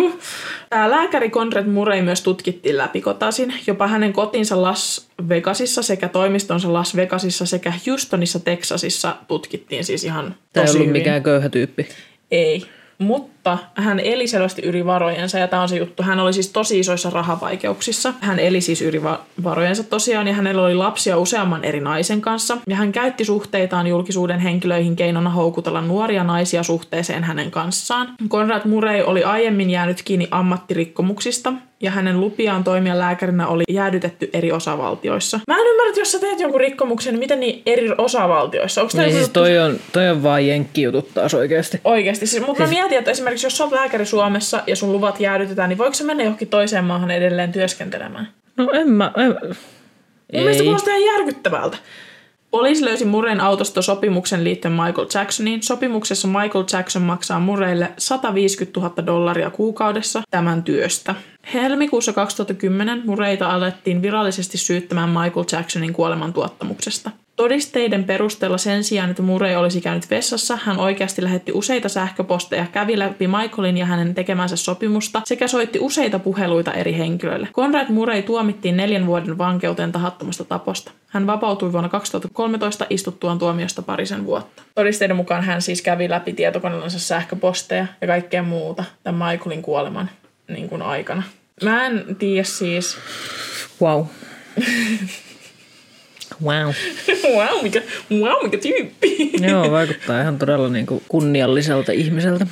tämä lääkäri Conrad Murray myös tutkittiin läpikotaisin, jopa hänen kotinsa Las Vegasissa sekä toimistonsa Las Vegasissa sekä Houstonissa, Texasissa tutkittiin siis ihan tosi hyvin. Tämä ei ollut mikään köyhä tyyppi. Ei. Mutta hän eli selvästi yli varojensa, ja tämä on se juttu. Hän oli siis tosi isoissa rahavaikeuksissa. Hän eli siis yli varojensa tosiaan, ja hänellä oli lapsia useamman eri naisen kanssa. Ja hän käytti suhteitaan julkisuuden henkilöihin keinona houkutella nuoria naisia suhteeseen hänen kanssaan. Conrad Murray oli aiemmin jäänyt kiinni ammattirikkomuksista, ja hänen lupiaan toimia lääkärinä oli jäädytetty eri osavaltioissa. Mä en ymmärrä, jos sä teet jonkun rikkomuksen, niin miten niin eri osavaltioissa? Onko niin, siis toi on vaan jenkkiutut taas oikeasti. Oikeasti. Siis, mutta mä mietin, että esimerkiksi jos sä oot lääkäri Suomessa ja sun luvat jäädytetään, niin voiko sä mennä johonkin toiseen maahan edelleen työskentelemään? No en mä. Mun mielestä kuulostaa ihan järkyttävältä. Poliisi löysi Murrayn autosta sopimuksen liittyen Michael Jacksoniin. Sopimuksessa Michael Jackson maksaa Murraylle $150,000 kuukaudessa tämän työstä. Helmikuussa 2010 Murrayta alettiin virallisesti syyttämään Michael Jacksonin kuoleman tuottamuksesta. Todisteiden perusteella sen sijaan, että Murray olisi käynyt vessassa, hän oikeasti lähetti useita sähköposteja, kävi läpi Michaelin ja hänen tekemänsä sopimusta sekä soitti useita puheluita eri henkilöille. Conrad Murray tuomittiin 4 vuoden vankeuteen tahattomasta taposta. Hän vapautui vuonna 2013 istuttuaan tuomiosta parisen vuotta. Todisteiden mukaan hän siis kävi läpi tietokoneensa sähköposteja ja kaikkea muuta tämän Michaelin kuoleman niin kuin aikana. Mä en tiedä siis... Wow. Wow. Mikä tyyppi. Joo, vaikuttaa ihan todella niin kuin kunnialliselta ihmiseltä.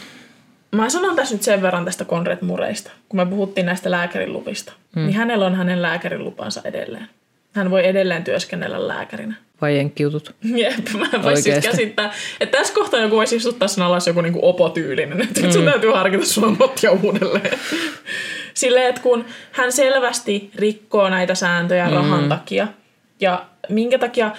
Mä sanon tässä nyt sen verran tästä Conrad Murraysta. Kun me puhuttiin näistä lääkäriluvista, niin hänellä on hänen lääkärilupansa edelleen. Hän voi edelleen työskennellä lääkärinä. Vai jenkkiutut? Jep, mä en voi siis käsittää. Että tässä kohtaa joku voisi istuttaa sen alas joku niinku opotyylinen. Että sun täytyy harkita sun motia uudelleen. Silleen, että kun hän selvästi rikkoo näitä sääntöjä rahan takia. Ja minkä takia,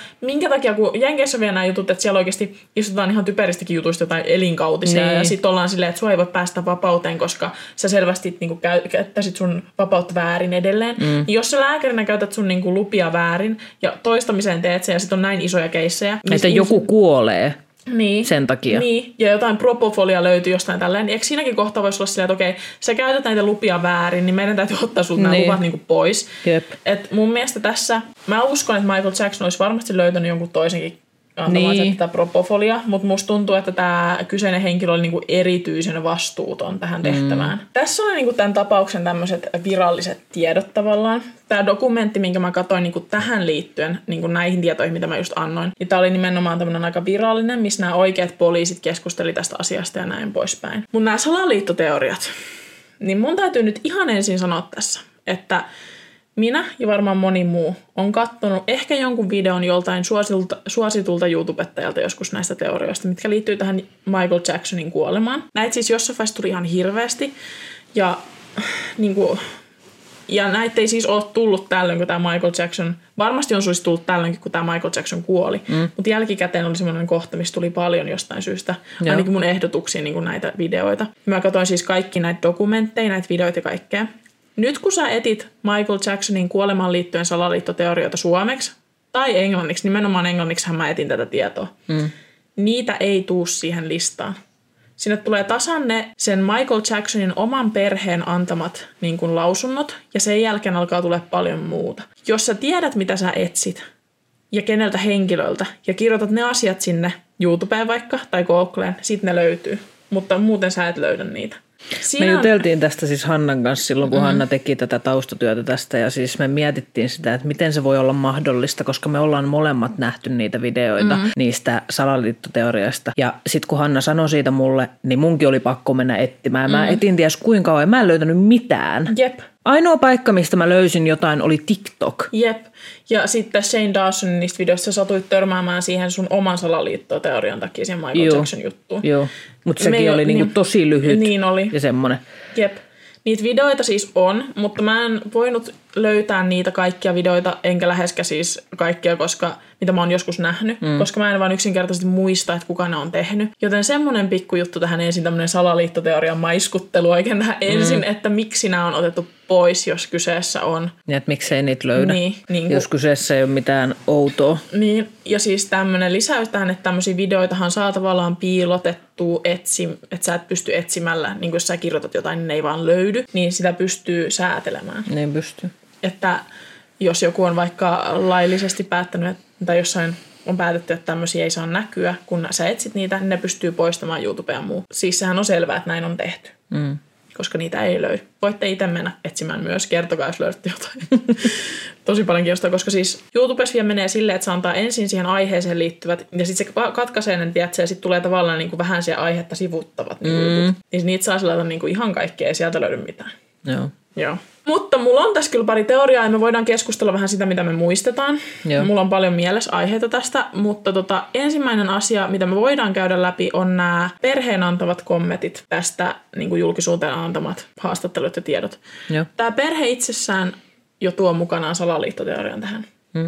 kun Jenkeissä on vielä nämä jutut, että siellä oikeasti istutaan ihan typeristäkin jutuista tai elinkautisia. Niin. Ja sitten ollaan silleen, että sua ei voi päästä vapauteen, koska sä selvästi niin käyttäisit sun vapautta väärin edelleen. Mm. Jos sä lääkärinä käytät sun niin kuin lupia väärin ja toistamiseen teet sen ja sitten on näin isoja keissejä. Että niin joku kuolee. Niin, sen takia. Niin, ja jotain propofolia löytyy jostain tälleen. Eikö siinäkin kohtaa voisi olla silleen, että okei, sä käytät näitä lupia väärin, niin meidän täytyy ottaa sulta nämä luvat niinku pois. Jep. Et mun mielestä tässä, mä uskon, että Michael Jackson olisi varmasti löytänyt jonkun toisenkin antamansa tätä propofolia, mutta musta tuntuu, että tämä kyseinen henkilö oli niinku erityisen vastuuton tähän tehtävään. Tässä on niinku tämän tapauksen tämmöiset viralliset tiedot tavallaan. Tämä dokumentti, minkä mä katsoin niinku tähän liittyen, niinku näihin tietoihin, mitä mä just annoin, niin tämä oli nimenomaan tämmöinen aika virallinen, missä nämä oikeat poliisit keskusteli tästä asiasta ja näin poispäin. Mutta nämä salaliittoteoriat, niin mun täytyy nyt ihan ensin sanoa tässä, että minä ja varmaan moni muu on katsonut ehkä jonkun videon joltain suositulta YouTubettajalta joskus näistä teorioista, mitkä liittyy tähän Michael Jacksonin kuolemaan. Näitä siis jossain vaiheessa tuli ihan hirveästi ja näitä ei siis ole tullut tällöin, kun tämä Michael Jackson, varmasti on siis tullut tällöinkin, kun tämä Michael Jackson kuoli, mutta jälkikäteen oli semmoinen kohta, missä tuli paljon jostain syystä, ainakin mun ehdotuksiin niin kuin näitä videoita. Mä katsoin siis kaikki näitä dokumentteja, näitä videoita ja kaikkea. Nyt kun sä etit Michael Jacksonin kuolemaan liittyen salaliittoteorioita suomeksi tai englanniksi, nimenomaan englanniksihan mä etin tätä tietoa, niitä ei tuu siihen listaan. Sinne tulee tasan ne sen Michael Jacksonin oman perheen antamat niin kuin lausunnot ja sen jälkeen alkaa tulla paljon muuta. Jos sä tiedät mitä sä etsit ja keneltä henkilöltä ja kirjoitat ne asiat sinne YouTubeen vaikka tai Googleen, sit ne löytyy, mutta muuten sä et löydä niitä. Me juteltiin tästä siis Hannan kanssa silloin, kun Hanna teki tätä taustatyötä tästä ja siis me mietittiin sitä, että miten se voi olla mahdollista, koska me ollaan molemmat nähty niitä videoita niistä salaliittoteoriasta. Ja sit kun Hanna sanoi siitä mulle, niin munkin oli pakko mennä etsimään. Mä etin ties kuinka kauan, mä en löytänyt mitään. Jep. Ainoa paikka, mistä mä löysin jotain, oli TikTok. Jep. Ja sitten Shane Dawsonin niistä videoista sä satuit törmäämään siihen sun oman salaliittoteorian takia siihen Michael Jackson juttuun. Joo, mutta sekin oli niinku tosi lyhyt niin oli. Ja semmoinen. Jep. Niitä videoita siis on, mutta mä en voinut löytää niitä kaikkia videoita, enkä läheskä siis kaikkia, koska, mitä mä oon joskus nähnyt, koska mä en vaan yksinkertaisesti muista, että kuka ne on tehnyt. Joten semmonen pikkujuttu tähän ensin, tämmönen salaliittoteorian maiskuttelu oikein tähän ensin, että miksi nämä on otettu pois, jos kyseessä on. Ja että miksei niitä löydä, niin jos kyseessä ei ole mitään outoa. Niin, ja siis tämmönen lisäys tähän, että tämmöisiä videoitahan saa tavallaan piilotettua, että sä et pysty etsimällä, niin jos sä kirjoitat jotain, niin ne ei vaan löydy, niin sitä pystyy säätelemään. Niin pystyy. Että jos joku on vaikka laillisesti päättänyt, tai jossain on päätetty, että tämmöisiä ei saa näkyä, kun sä etsit niitä, niin ne pystyy poistamaan YouTubea ja muu. Siis sehän on selvää, että näin on tehty, koska niitä ei löydy. Voitte itse mennä etsimään myös, kertokaa jos löydätte jotain. Tosi paljon kiinnostaa, koska siis YouTubessa vielä menee silleen, että se antaa ensin siihen aiheeseen liittyvät, ja sitten se katkaisee ne, tiedätkö, ja sitten tulee tavallaan niin kuin vähän siihen aihetta sivuttavat. Niin niitä saa sellaista niin kuin ihan kaikkea, ei sieltä löydy mitään. Joo. Mutta mulla on tässä kyllä pari teoriaa ja me voidaan keskustella vähän sitä, mitä me muistetaan. Joo. Mulla on paljon mielessä aiheita tästä, mutta ensimmäinen asia, mitä me voidaan käydä läpi, on nämä perheen antavat kommentit tästä niin kuin julkisuuteen antamat haastattelut ja tiedot. Joo. Tämä perhe itsessään jo tuo mukanaan salaliittoteorian tähän,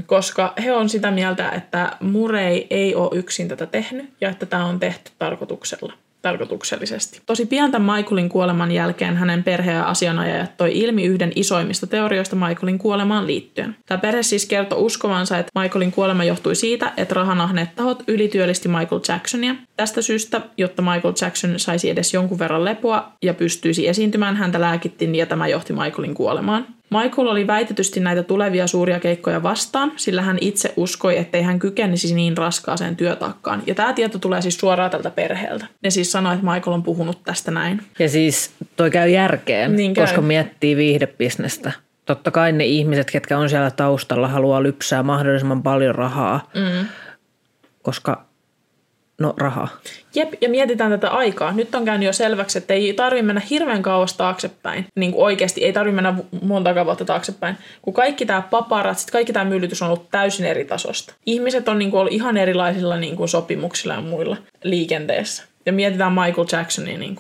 koska he on sitä mieltä, että Murray ei ole yksin tätä tehnyt ja että tämä on tehty tarkoituksella. tarkoituksellisesti. Tosi pian tämän Michaelin kuoleman jälkeen hänen perhe- ja asianajajat toi ilmi yhden isoimmista teorioista Michaelin kuolemaan liittyen. Tämä perhe siis kertoi uskovansa, että Michaelin kuolema johtui siitä, että rahanahneet tahot ylityöllisti Michael Jacksonia. Tästä syystä, jotta Michael Jackson saisi edes jonkun verran lepoa ja pystyisi esiintymään, häntä lääkittiin ja tämä johti Michaelin kuolemaan. Michael oli väitetysti näitä tulevia suuria keikkoja vastaan, sillä hän itse uskoi, ettei hän kykenisi niin raskaaseen työtaakkaan. Ja tämä tieto tulee siis suoraan tältä perheeltä. Ne siis sanoi, että Michael on puhunut tästä näin. Ja siis toi käy järkeen, niin käy. Koska miettii viihdebisnestä. Totta kai ne ihmiset, ketkä on siellä taustalla, haluaa lypsää mahdollisimman paljon rahaa, koska... No, rahaa. Jep, ja mietitään tätä aikaa. Nyt on käynyt jo selväksi, että ei tarvitse mennä hirveän kauas taaksepäin. Niin kuin oikeasti ei tarvitse mennä monta vuotta taaksepäin. Kun kaikki tämä paparatsit, kaikki tämä myllytys on ollut täysin eri tasosta. Ihmiset on niin kuin ollut ihan erilaisilla niin kuin sopimuksilla ja muilla liikenteessä. Ja mietitään Michael Jacksonia. Niin,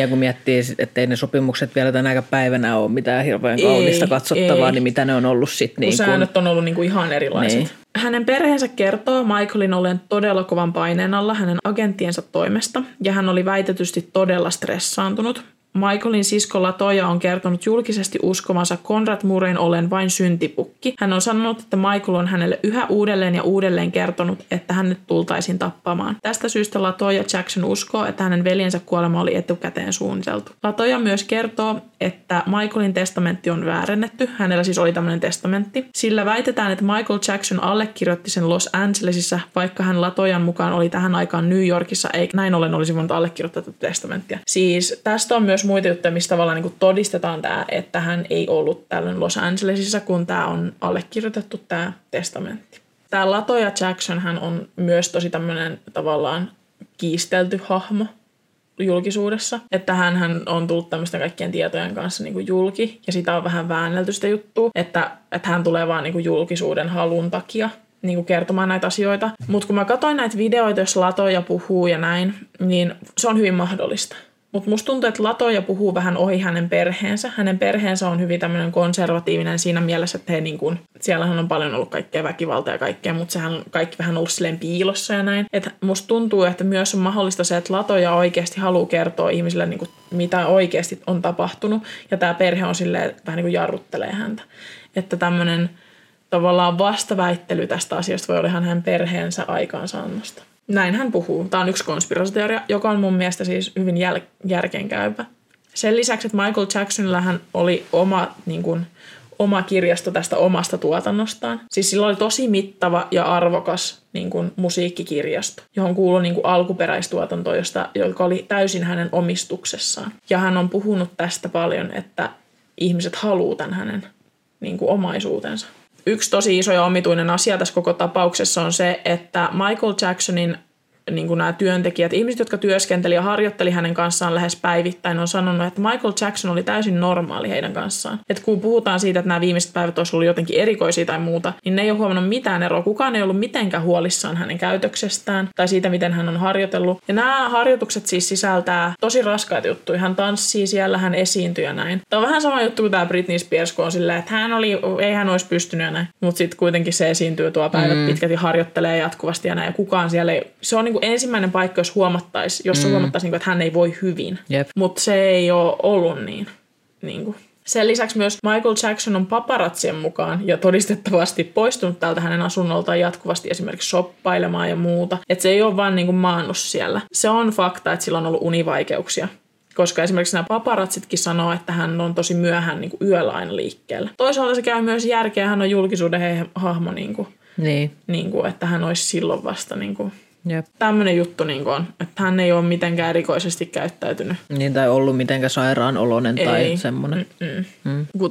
ja kun miettii, että ei ne sopimukset vielä tänäkään päivänä ole mitään hirveän kaunista katsottavaa, niin mitä ne on ollut sitten. Niin säännöt on ollut niin kuin ihan erilaiset. Niin. Hänen perheensä kertoo Michaelin olleen todella kovan paineen alla hänen agenttiensa toimesta, ja hän oli väitetysti todella stressaantunut. Michaelin sisko Latoya on kertonut julkisesti uskovansa Conrad Murrayn olleen vain syntipukki. Hän on sanonut, että Michael on hänelle yhä uudelleen ja uudelleen kertonut, että hänet tultaisiin tappamaan. Tästä syystä Latoya Jackson uskoo, että hänen veljensä kuolema oli etukäteen suunniteltu. Latoya myös kertoo, että Michaelin testamentti on väärennetty. Hänellä siis oli tämmöinen testamentti. Sillä väitetään, että Michael Jackson allekirjoitti sen Los Angelesissa, vaikka hän Latoyan mukaan oli tähän aikaan New Yorkissa, eikä näin ollen olisi voinut allekirjoittaa tätä testamenttia. Siis tästä on myös muita juttuja, missä tavallaan niin kuin todistetaan tämä, että hän ei ollut tällöin Los Angelesissa, kun tämä on allekirjoitettu tämä testamentti. Tämä Latoya Jackson, hän on myös tosi tämmöinen tavallaan kiistelty hahmo julkisuudessa, että hän on tullut tämmöisten kaikkien tietojen kanssa niin kuin julki, ja sitä on vähän väännelty sitä juttua, että hän tulee vaan niin kuin julkisuuden halun takia niin kuin kertomaan näitä asioita. Mutta kun mä katsoin näitä videoita, jos Latoya puhuu ja näin, niin se on hyvin mahdollista. Mutta musta tuntuu, että Latoya puhuu vähän ohi hänen perheensä. Hänen perheensä on hyvin tämmöinen konservatiivinen siinä mielessä, että he niin kun, siellähän on paljon ollut kaikkea väkivaltaa ja kaikkea, mutta sehän on kaikki vähän ollut silleen piilossa ja näin. Et musta tuntuu, että myös on mahdollista se, että Latoya oikeasti haluaa kertoa ihmisille, niin kun, mitä oikeasti on tapahtunut. Ja tämä perhe on silleen, vähän niin kuin jarruttelee häntä. Että tämmöinen tavallaan vastaväittely tästä asiasta voi olla ihan hänen perheensä aikaansaannosta. Näin hän puhuu. Tämä on yksi konspiraatioteoria, joka on mun mielestä siis hyvin järkeenkäypä. Sen lisäksi, että Michael Jacksonillähän oli oma, niin kuin, oma kirjasto tästä omasta tuotannostaan. Siis sillä oli tosi mittava ja arvokas niin kuin, musiikkikirjasto, johon kuului niin kuin, alkuperäistuotanto, joka oli täysin hänen omistuksessaan. Ja hän on puhunut tästä paljon, että ihmiset haluaa tämän hänen niin kuin, omaisuutensa. Yksi tosi iso ja omituinen asia tässä koko tapauksessa on se, että Michael Jacksonin niin kuin nämä työntekijät, ihmiset, jotka työskenteli ja harjoitteli hänen kanssaan lähes päivittäin, on sanonut, että Michael Jackson oli täysin normaali heidän kanssaan. Että kun puhutaan siitä, että nämä viimeiset päivät olisi ollut jotenkin erikoisia tai muuta, niin ne ei ole huomannut mitään eroa. Kukaan ei ollut mitenkään huolissaan hänen käytöksestään tai siitä, miten hän on harjoitellut. Ja nämä harjoitukset siis sisältää tosi raskaita juttuja. Hän tanssii siellä, hän esiintyy ja näin. Tämä on vähän sama juttu kuin tämä Britney Spears, kun on silleen, että ei hän olisi pystynyt ja näin. Mutta sitten kuitenkin se esiintyy tuo päivät pitkät ja harjoittelee jatkuvasti ja näin. Ja kukaan siellä ei, se on ensimmäinen paikka, jos huomattaisiin, että hän ei voi hyvin. Yep. Mutta se ei ole ollut niin. Sen lisäksi myös Michael Jackson on paparatsien mukaan ja todistettavasti poistunut täältä hänen asunnoltaan jatkuvasti esimerkiksi shoppailemaan ja muuta. Että se ei ole vaan niin kuin maannut siellä. Se on fakta, että sillä on ollut univaikeuksia. Koska esimerkiksi nämä paparatsitkin sanoo, että hän on tosi myöhään niin kuin yöllä aina liikkeellä. Toisaalta se käy myös järkeä, hän on julkisuuden hahmo, niin kuin, että hän olisi silloin vasta... Niin kuin tämmöinen juttu niin on, että hän ei ole mitenkään erikoisesti käyttäytynyt. Niin, tai ollut mitenkään sairaanoloinen tai semmoinen.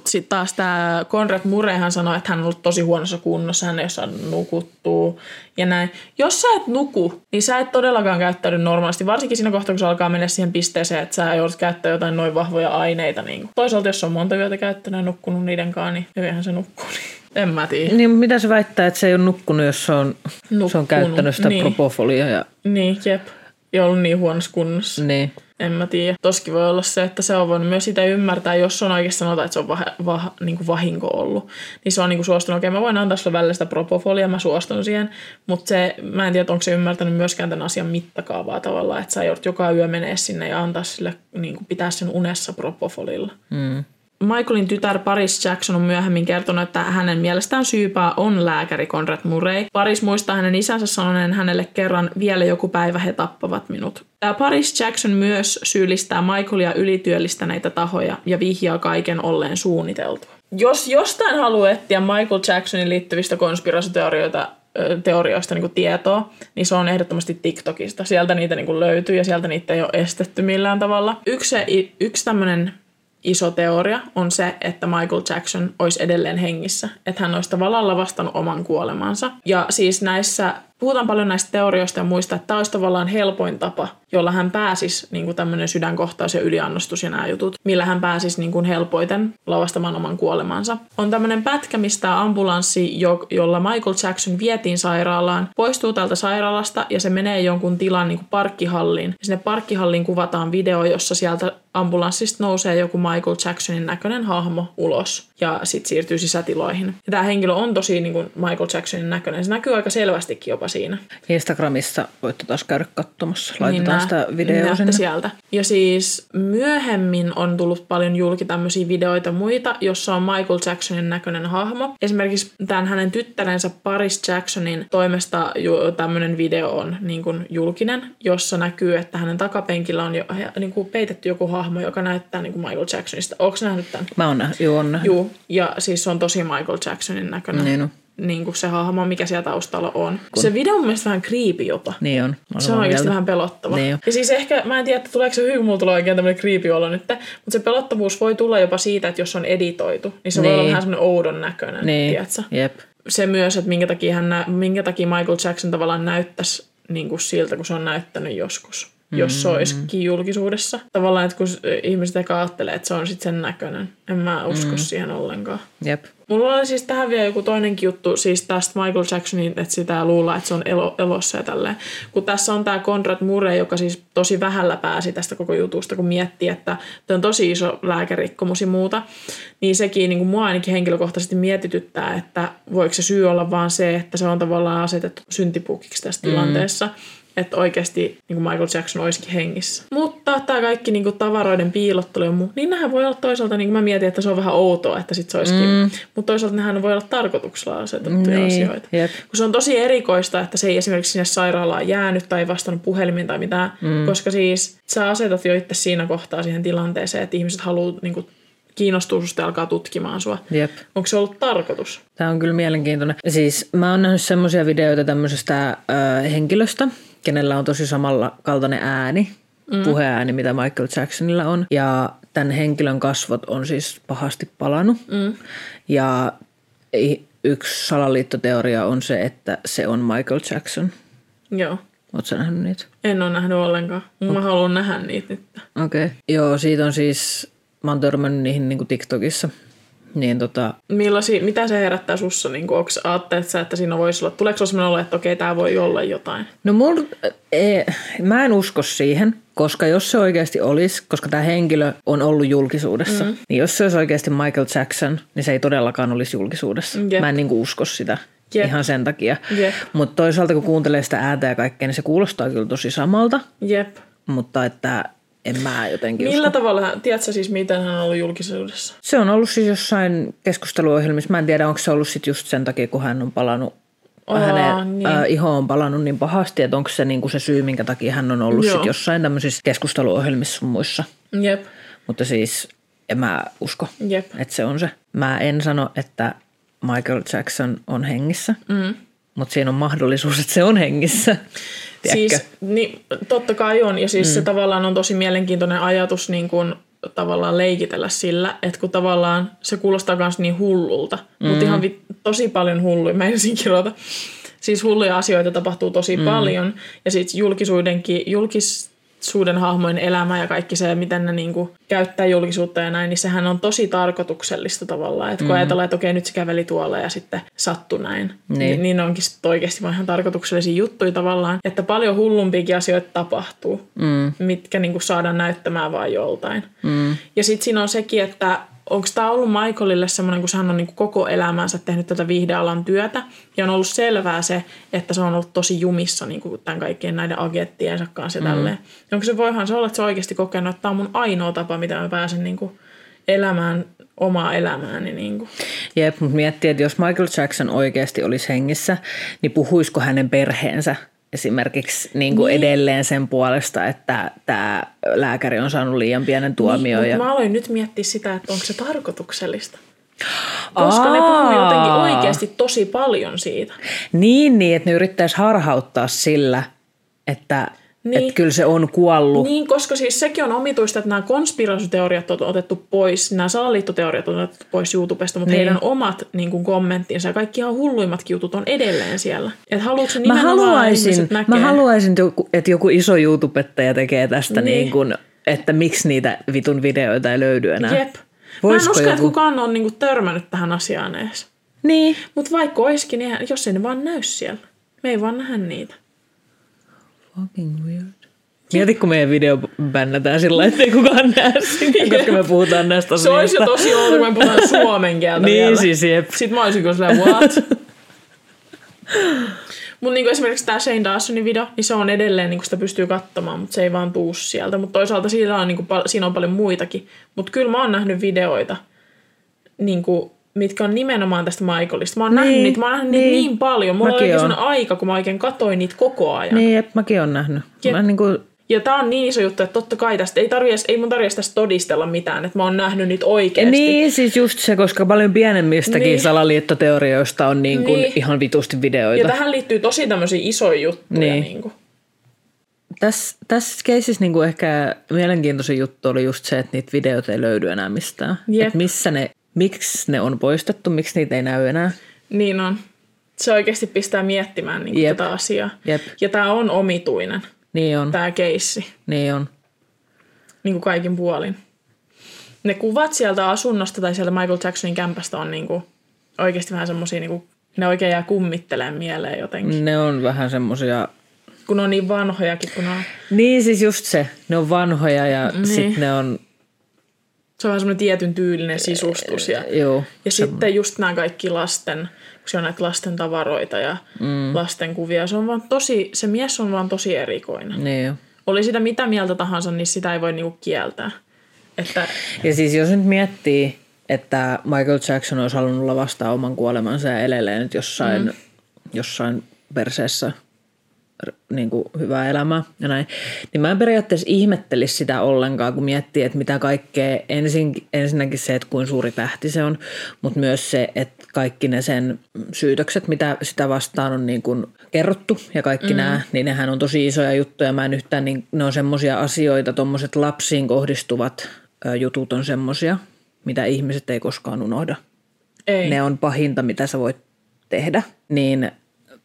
Sitten taas tämä Conrad Murray hän sanoi, että hän on ollut tosi huonossa kunnossa, hän ei ole saanut nukuttua ja näin. Jos sä et nuku, niin sä et todellakaan käyttäydy normaalisti, varsinkin siinä kohtaa, kun se alkaa mennä siihen pisteeseen, että sä joudut käyttämään jotain noin vahvoja aineita. Niin toisaalta, jos on monta yötä käyttänyt ja nukkunut niidenkaan, niin hyvinhän se nukkuu. En mä tiedä. Niin, mitä se väittää, että se ei ole nukkunut, jos se on käyttänyt sitä propofolia ja ja ollut niin huonossa kunnossa. Niin. En mä tiedä. Toskin voi olla se, että se on voinut myös sitä ymmärtää, jos on oikeasti sanotaan, että se on niinku vahinko ollut. Niin se on niinku suostunut. Okei, mä voin antaa sulle välillä sitä propofolia, mä suostun siihen. Mutta mä en tiedä, onko se ymmärtänyt myöskään tämän asian mittakaavaa tavallaan, että sä joudut joka yö menee sinne ja antaa sille, niinku pitää sen unessa propofolilla. Mm. Michaelin tytär Paris Jackson on myöhemmin kertonut, että hänen mielestään syypää on lääkäri Conrad Murray. Paris muistaa hänen isänsä sanoneen hänelle kerran, vielä joku päivä he tappavat minut. Tämä Paris Jackson myös syyllistää Michaelia ylityöllistäneitä tahoja ja vihjaa kaiken olleen suunniteltua. Jos jostain haluaa etsiä Michael Jacksonin liittyvistä konspiraatioteorioista niin kuin tietoa, niin se on ehdottomasti TikTokista. Sieltä niitä niin kuin löytyy ja sieltä niitä ei ole estetty millään tavalla. Yksi tämmöinen iso teoria on se, että Michael Jackson olisi edelleen hengissä. Että hän olisi tavallaan lavastanut oman kuolemansa. Ja siis näissä, puhutaan paljon näistä teorioista ja muista, että tämä olisi tavallaan helpoin tapa, jolla hän pääsisi niin tämmöinen sydänkohtaus ja yliannostus ja nämä jutut, millä hän pääsisi niin helpoiten lavastamaan oman kuolemansa. On tämmöinen pätkä, mistä ambulanssi, jolla Michael Jackson vietiin sairaalaan, poistuu tältä sairaalasta ja se menee jonkun tilan niin parkkihalliin. Ja sinne parkkihalliin kuvataan video, jossa sieltä ambulanssista nousee joku Michael Jacksonin näköinen hahmo ulos ja sitten siirtyy sisätiloihin. Ja tämä henkilö on tosi niin kuin Michael Jacksonin näköinen. Se näkyy aika selvästikin jopa siinä. Instagramissa voitte taas käydä katsomassa. Laitetaan niin sitä videoa sinne. Sieltä. Ja siis myöhemmin on tullut paljon julki tämmöisiä videoita muita, jossa on Michael Jacksonin näköinen hahmo. Esimerkiksi tämän hänen tyttärensä Paris Jacksonin toimesta tämmöinen video on niin kuin julkinen, jossa näkyy, että hänen takapenkillä on jo, niin kuin peitetty joku hahmo, joka näyttää niin kuin Michael Jacksonista. Ootko nähnyt tämän? Mä oon nähnyt, joo, on nähnyt. Juu, ja siis se on tosi Michael Jacksonin näköinen. Niin on. Niin kuin se hahmo, mikä siellä taustalla on. Kun se video on mun mielestä vähän creepy jopa. Niin on. Se on oikeasti vähän pelottava. Niin on. Ja siis ehkä, mä en tiedä, että tuleeko se hyvin, kun mulla tulee oikein tämmöinen creepy olo nyt, mutta se pelottavuus voi tulla jopa siitä, että jos on editoitu, niin se voi olla vähän semmoinen oudon näköinen, tiedätkö? Jep. Se myös, että minkä takia Michael Jackson tavallaan näyttäisi niin kuin siltä, kun se on näyttänyt joskus. Jos se olisikin julkisuudessa. Tavallaan, että kun ihmiset ajattelee, että se on sitten sen näköinen. En mä usko siihen ollenkaan. Jep. Mulla oli siis tähän vielä joku toinenkin juttu, siis tästä Michael Jacksonin, että sitä luullaan, että se on elossa ja tälleen. Kun tässä on tää Conrad Murray, joka siis tosi vähällä pääsi tästä koko jutusta, kun miettii, että tämä on tosi iso lääkerikkomus ja muuta, niin sekin niin kuin mua ainakin henkilökohtaisesti mietityttää, että voiko se syy olla vaan se, että se on tavallaan asetettu syntipuukiksi tässä tilanteessa. Että oikeasti niin Michael Jackson olisikin hengissä. Mutta tämä kaikki niin tavaroiden piilottelu ja muu, niin nämähän voi olla toisaalta, niin mä mietin, että se on vähän outoa, että sit se olisikin. Mutta toisaalta nämähän voi olla tarkoituksella asetettuja asioita. Jep. Kun se on tosi erikoista, että se ei esimerkiksi sinne sairaalaan jäänyt tai vastannut puhelimiin tai mitään, koska siis sä asetat jo itse siinä kohtaa siihen tilanteeseen, että ihmiset haluaa niinku kiinnostuu susta ja alkaa tutkimaan sua. Jep. Onko se ollut tarkoitus? Tämä on kyllä mielenkiintoinen. Siis mä oon nähnyt semmoisia videoita tämmöisestä henkilöstä, kenellä on tosi samalla kaltainen ääni, puheääni, mitä Michael Jacksonilla on. Ja tämän henkilön kasvot on siis pahasti palanut. Ja yksi salaliittoteoria on se, että se on Michael Jackson. Joo. Ootko sä nähnyt niitä? En ole nähnyt ollenkaan. Mä haluan nähdä niitä nyt. Okei. Okay. Joo, siitä on siis, mä oon törmännyt niihin niin kuin TikTokissa. Niin, mitä se herättää sussa? Niin, onko ajattelet sä, että siinä voisi olla? Tuleeko sellainen olo, että okei, tää voi olla jotain? No mä en usko siihen, koska jos se oikeasti olisi, koska tämä henkilö on ollut julkisuudessa, niin jos se olisi oikeasti Michael Jackson, niin se ei todellakaan olisi julkisuudessa. Jep. Mä en niin kuin usko sitä. Jep. Ihan sen takia. Mutta toisaalta kun kuuntelee sitä ääntä ja kaikkea, niin se kuulostaa kyllä tosi samalta. Jep. Mutta että en mä jotenkin millä usko. Tavalla, tiedätkö siis, miten hän on ollut julkisuudessa? Se on ollut siis jossain keskusteluohjelmissa. Mä en tiedä, onko se ollut sit just sen takia, kun hän on palannut, hänen niin. Iho on palannut niin pahasti, että onko se niinku se syy, minkä takia hän on ollut sit jossain tämmöisissä keskusteluohjelmissa muissa. Jep. Mutta siis en mä usko, että se on se. Mä en sano, että Michael Jackson on hengissä, mutta siinä on mahdollisuus, että se on hengissä. Siis, niin, totta kai on. Ja siis se tavallaan on tosi mielenkiintoinen ajatus niin kun tavallaan leikitellä sillä, että kun tavallaan se kuulostaa myös niin hullulta. Mutta ihan tosi paljon hulluja, mä ensin kirjoita. Siis hulluja asioita tapahtuu tosi paljon. Ja sitten julkisuudenkin, suuren hahmojen elämä ja kaikki se, miten ne niinku käyttää julkisuutta ja näin, niin sehän on tosi tarkoituksellista tavallaan. Että kun ajatellaan, että okei, nyt se käveli tuolla ja sitten sattui näin, niin onkin sitten oikeasti vaan ihan tarkoituksellisia juttuja tavallaan. Että paljon hullumpiakin asioita tapahtuu, mitkä niinku saadaan näyttämään vaan joltain. Ja sitten siinä on sekin, että onko tämä ollut Michaelille semmoinen, kun hän on niinku koko elämänsä tehnyt tätä viihdealan työtä ja on ollut selvää se, että se on ollut tosi jumissa niinku tämän kaikkien näiden agenttiensa kanssa ja tälleen. Onko se voihan se olla, että se oikeasti kokenut, että tämä on mun ainoa tapa, mitä mä pääsen niinku elämään omaa elämääni. Niinku. Jep, mutta miettii, että jos Michael Jackson oikeasti olisi hengissä, niin puhuisiko hänen perheensä esimerkiksi niin. edelleen sen puolesta, että tämä lääkäri on saanut liian pienen tuomion. Niin, ja mä aloin nyt miettiä sitä, että onko se tarkoituksellista. Koska ne puhuu jotenkin oikeasti tosi paljon siitä. Niin, että ne yrittäisi harhauttaa sillä, että et kyllä se on kuollut. Niin, koska siis sekin on omituista, että nämä konspiraatioteoriat on otettu pois, nämä salaliittoteoriat on otettu pois YouTubesta, mutta heidän omat niin kuin, kommenttinsa ja kaikki ihan hulluimmatkin jutut on edelleen siellä. Et haluatko nimenomaan ihmiset näkee? Mä haluaisin, että joku iso YouTubettaja tekee tästä, niin kuin, että miksi niitä vitun videoita ei löydy enää. Jep. Voisko mä en usko, että kukaan on niin kuin, törmännyt tähän asiaan edes. Niin. Mutta vaikka olisikin, niin jos ei ne vaan näy siellä. Me ei vaan nähdä niitä. Fucking weird. Mieti, kun meidän video bännätään sillä lailla, ettei kukaan näe sitä, koska me puhutaan näistä asioista. Se olisi jo tosi outo, kun me puhutaan suomen kieltä vielä. Niin siis, jep. Sitten mä olisin kyllä silleen, what? Mutta niinku esimerkiksi tämä Shane Dawsonin video, niin se on edelleen, niinku sitä pystyy katsomaan, mutta se ei vaan tuu sieltä. Mutta toisaalta siinä on paljon muitakin. Mutta kyllä mä oon nähnyt videoita, niinku, mitkä on nimenomaan tästä Michaelista. Mä oon nähnyt niitä, mä oon nähnyt niitä niin paljon. Mulla oli sellainen aika, kun mä oikein katsoin niitä koko ajan. Niin, että mäkin oon nähnyt. Ja tää on niin iso juttu, että totta kai tästä ei mun tarvitse tästä todistella mitään, että mä oon nähnyt niitä oikeasti. Niin, siis just se, koska paljon pienemmistäkin salaliittoteorioista on niin kuin ihan vitusti videoita. Ja tähän liittyy tosi tämmöisiä isoja juttuja. Niin kuin. Tässä keisissä niin kuin ehkä mielenkiintoisin juttu oli just se, että niitä videoita ei löydy enää mistään. Että missä ne... Miksi ne on poistettu? Miksi niitä ei näy enää? Niin on. Se oikeasti pistää miettimään niin tätä asiaa. Jep. Ja tämä on omituinen. Niin on. Tämä keissi. Niin on. Niin kuin kaikin puolin. Ne kuvat sieltä asunnosta tai sieltä Michael Jacksonin kämpästä on niin kuin oikeasti vähän semmosia, niin kuin, ne oikein jää kummittelemaan mieleen jotenkin. Ne on vähän semmosia... Kun on niin vanhojakin. Kun on... Niin siis just se. Ne on vanhoja ja sitten ne on... Se on vähän semmoinen tietyn tyylinen sisustus. Ja sitten just nämä kaikki lasten, kun se on näitä lasten tavaroita ja lasten kuvia. Se mies on vaan tosi erikoinen. Niin oli sitä mitä mieltä tahansa, niin sitä ei voi niinku kieltää. Että... Ja siis jos nyt miettii, että Michael Jackson olisi halunnut lavastaa oman kuolemansa ja elelee nyt jossain perseessä niin kuin hyvää elämää ja näin, niin mä en periaatteessa ihmettelisi sitä ollenkaan, kun miettii, että mitä kaikkea, ensinnäkin se, että kuin suuri tähti se on, mutta myös se, että kaikki ne sen syytökset, mitä sitä vastaan on niin kuin kerrottu ja kaikki nämä, niin nehän on tosi isoja juttuja. Mä en yhtään, niin ne on semmoisia asioita, tommoset lapsiin kohdistuvat jutut on semmoisia, mitä ihmiset ei koskaan unohda. Ei. Ne on pahinta, mitä sä voit tehdä, niin...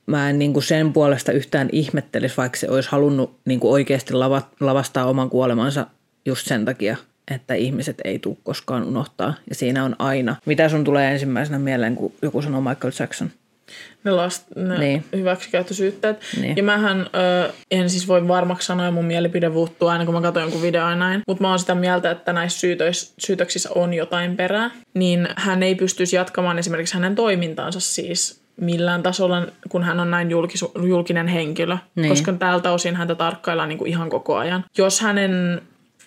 Mä en niinku sen puolesta yhtään ihmettelisi, vaikka se olisi halunnut niinku oikeasti lavastaa oman kuolemansa just sen takia, että ihmiset ei tule koskaan unohtaa. Ja siinä on aina. Mitä sun tulee ensimmäisenä mieleen, kun joku sanoo Michael Jackson? Ne hyväksikäyttösyytteet. Niin. Ja mähän en siis voi varmaksi sanoa, mun mielipide vuuttuu aina, kun mä katson jonkun videoa näin. Mutta mä oon sitä mieltä, että näissä syytöksissä on jotain perää. Niin hän ei pystyisi jatkamaan esimerkiksi hänen toimintaansa siis... millään tasolla, kun hän on näin julkinen henkilö, koska tältä osin häntä tarkkaillaan niin kuin ihan koko ajan. Jos hänen,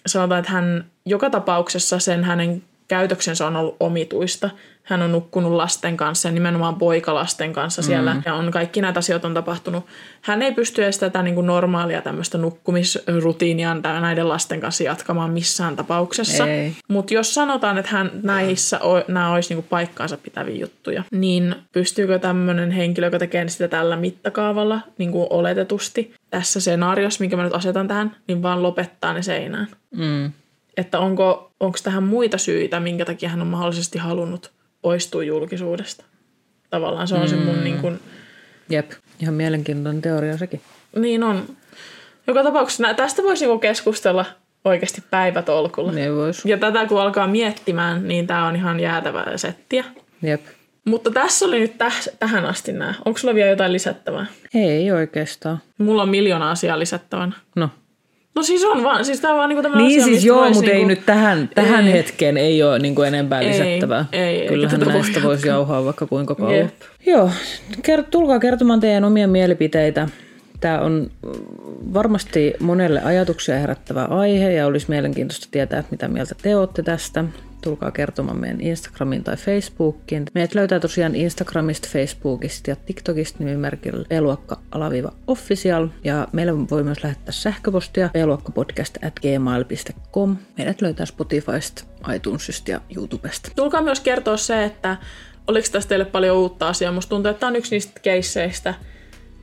sanotaan, että hän joka tapauksessa sen hänen käytöksensä on ollut omituista, hän on nukkunut lasten kanssa ja nimenomaan poikalasten kanssa siellä ja on kaikki näitä asioita on tapahtunut. Hän ei pysty edes tätä niin kuin normaalia tämmöistä nukkumisrutiinia näiden lasten kanssa jatkamaan missään tapauksessa. Mutta jos sanotaan, että hän näissä nämä olisi niin kuin paikkaansa pitäviä juttuja, niin pystyykö tämmöinen henkilö, joka tekee sitä tällä mittakaavalla niin kuin oletetusti tässä skenaariossa, minkä mä nyt asetan tähän, niin vaan lopettaa ne seinään? Että onko tähän muita syitä, minkä takia hän on mahdollisesti halunnut poistua julkisuudesta. Tavallaan se on se mun niin kuin... Jep, ihan mielenkiintoinen teoria sekin. Niin on. Joka tapauksessa tästä voisi niinku keskustella oikeasti päivätolkulla. Ne vois. Ja tätä kun alkaa miettimään, niin tää on ihan jäätävää settiä. Jep. Mutta tässä oli nyt tähän asti nämä. Onko sulla vielä jotain lisättävää? Ei oikeastaan. Mulla on 1,000,000 asiaa lisättävän. No. No siis on vaan, siis tää on vaan niinku tämmönen niin asia, siis joo, mutta niinku... ei nyt tähän ei. Hetkeen ei ole niinku enempää lisättävää. Ei, kyllähän näistä voisi jauhaa vaikka kuinka kauan. Yep. Joo, tulkaa kertomaan teidän omia mielipiteitä. Tää on varmasti monelle ajatuksia herättävä aihe ja olisi mielenkiintoista tietää, mitä mieltä te olette tästä. Tulkaa kertomaan meidän Instagramiin tai Facebookiin. Meidät löytää tosiaan Instagramista, Facebookista ja TikTokista nimimerkillä B-Luokka_official. Ja meillä voi myös lähettää sähköpostia bluokkapodcast@gmail.com. Meidät löytää Spotifysta, iTunesista ja YouTubesta. Tulkaa myös kertoa se, että oliko tässä teille paljon uutta asiaa. Musta tuntuu, että tämä on yksi niistä keisseistä,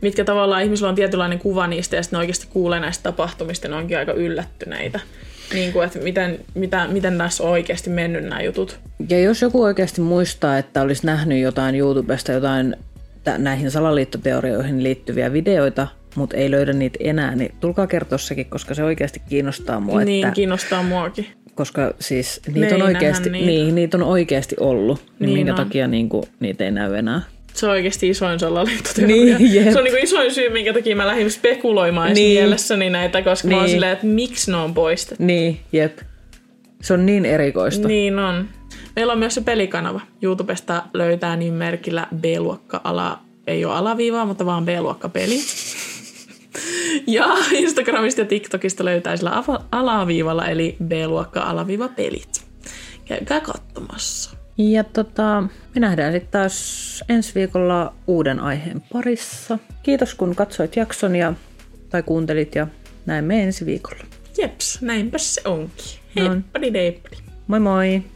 mitkä tavallaan ihmisillä on tietynlainen kuva niistä ja sitten ne oikeasti kuulee näistä tapahtumista ja ne onkin aika yllättyneitä. Niin kuin, että miten tässä on oikeasti mennyt nämä jutut. Ja jos joku oikeasti muistaa, että olisi nähnyt jotain YouTubesta, jotain näihin salaliittoteorioihin liittyviä videoita, mutta ei löydä niitä enää, niin tulkaa kertoa sekin, koska se oikeasti kiinnostaa mua. Niin, että... kiinnostaa muakin. Koska siis niitä on oikeasti ollut, niin minkä on. Takia niin kuin, niitä ei näy enää. Se on oikeasti isoin salaliittoteoria. Niin, se on niinku isoin syy, minkä takia mä lähdin spekuloimaan niin. Mielessäni näitä, koska niin. Mä oon silleen, että miksi ne on poistettu. Niin, jep. Se on niin erikoista. Niin on. Meillä on myös se pelikanava. YouTubesta löytää nimimerkillä B-luokka ei ole alaviivaa, mutta vaan B-luokka peli. Ja Instagramista ja TikTokista löytää sillä alaviivalla, eli B-luokka alaviiva pelit. Käykää katsomassa. Ja me nähdään sitten taas ensi viikolla uuden aiheen parissa. Kiitos kun katsoit jakson tai kuuntelit ja näemme ensi viikolla. Jeps, näinpä se onkin. Heippadi deippadi. Moi moi!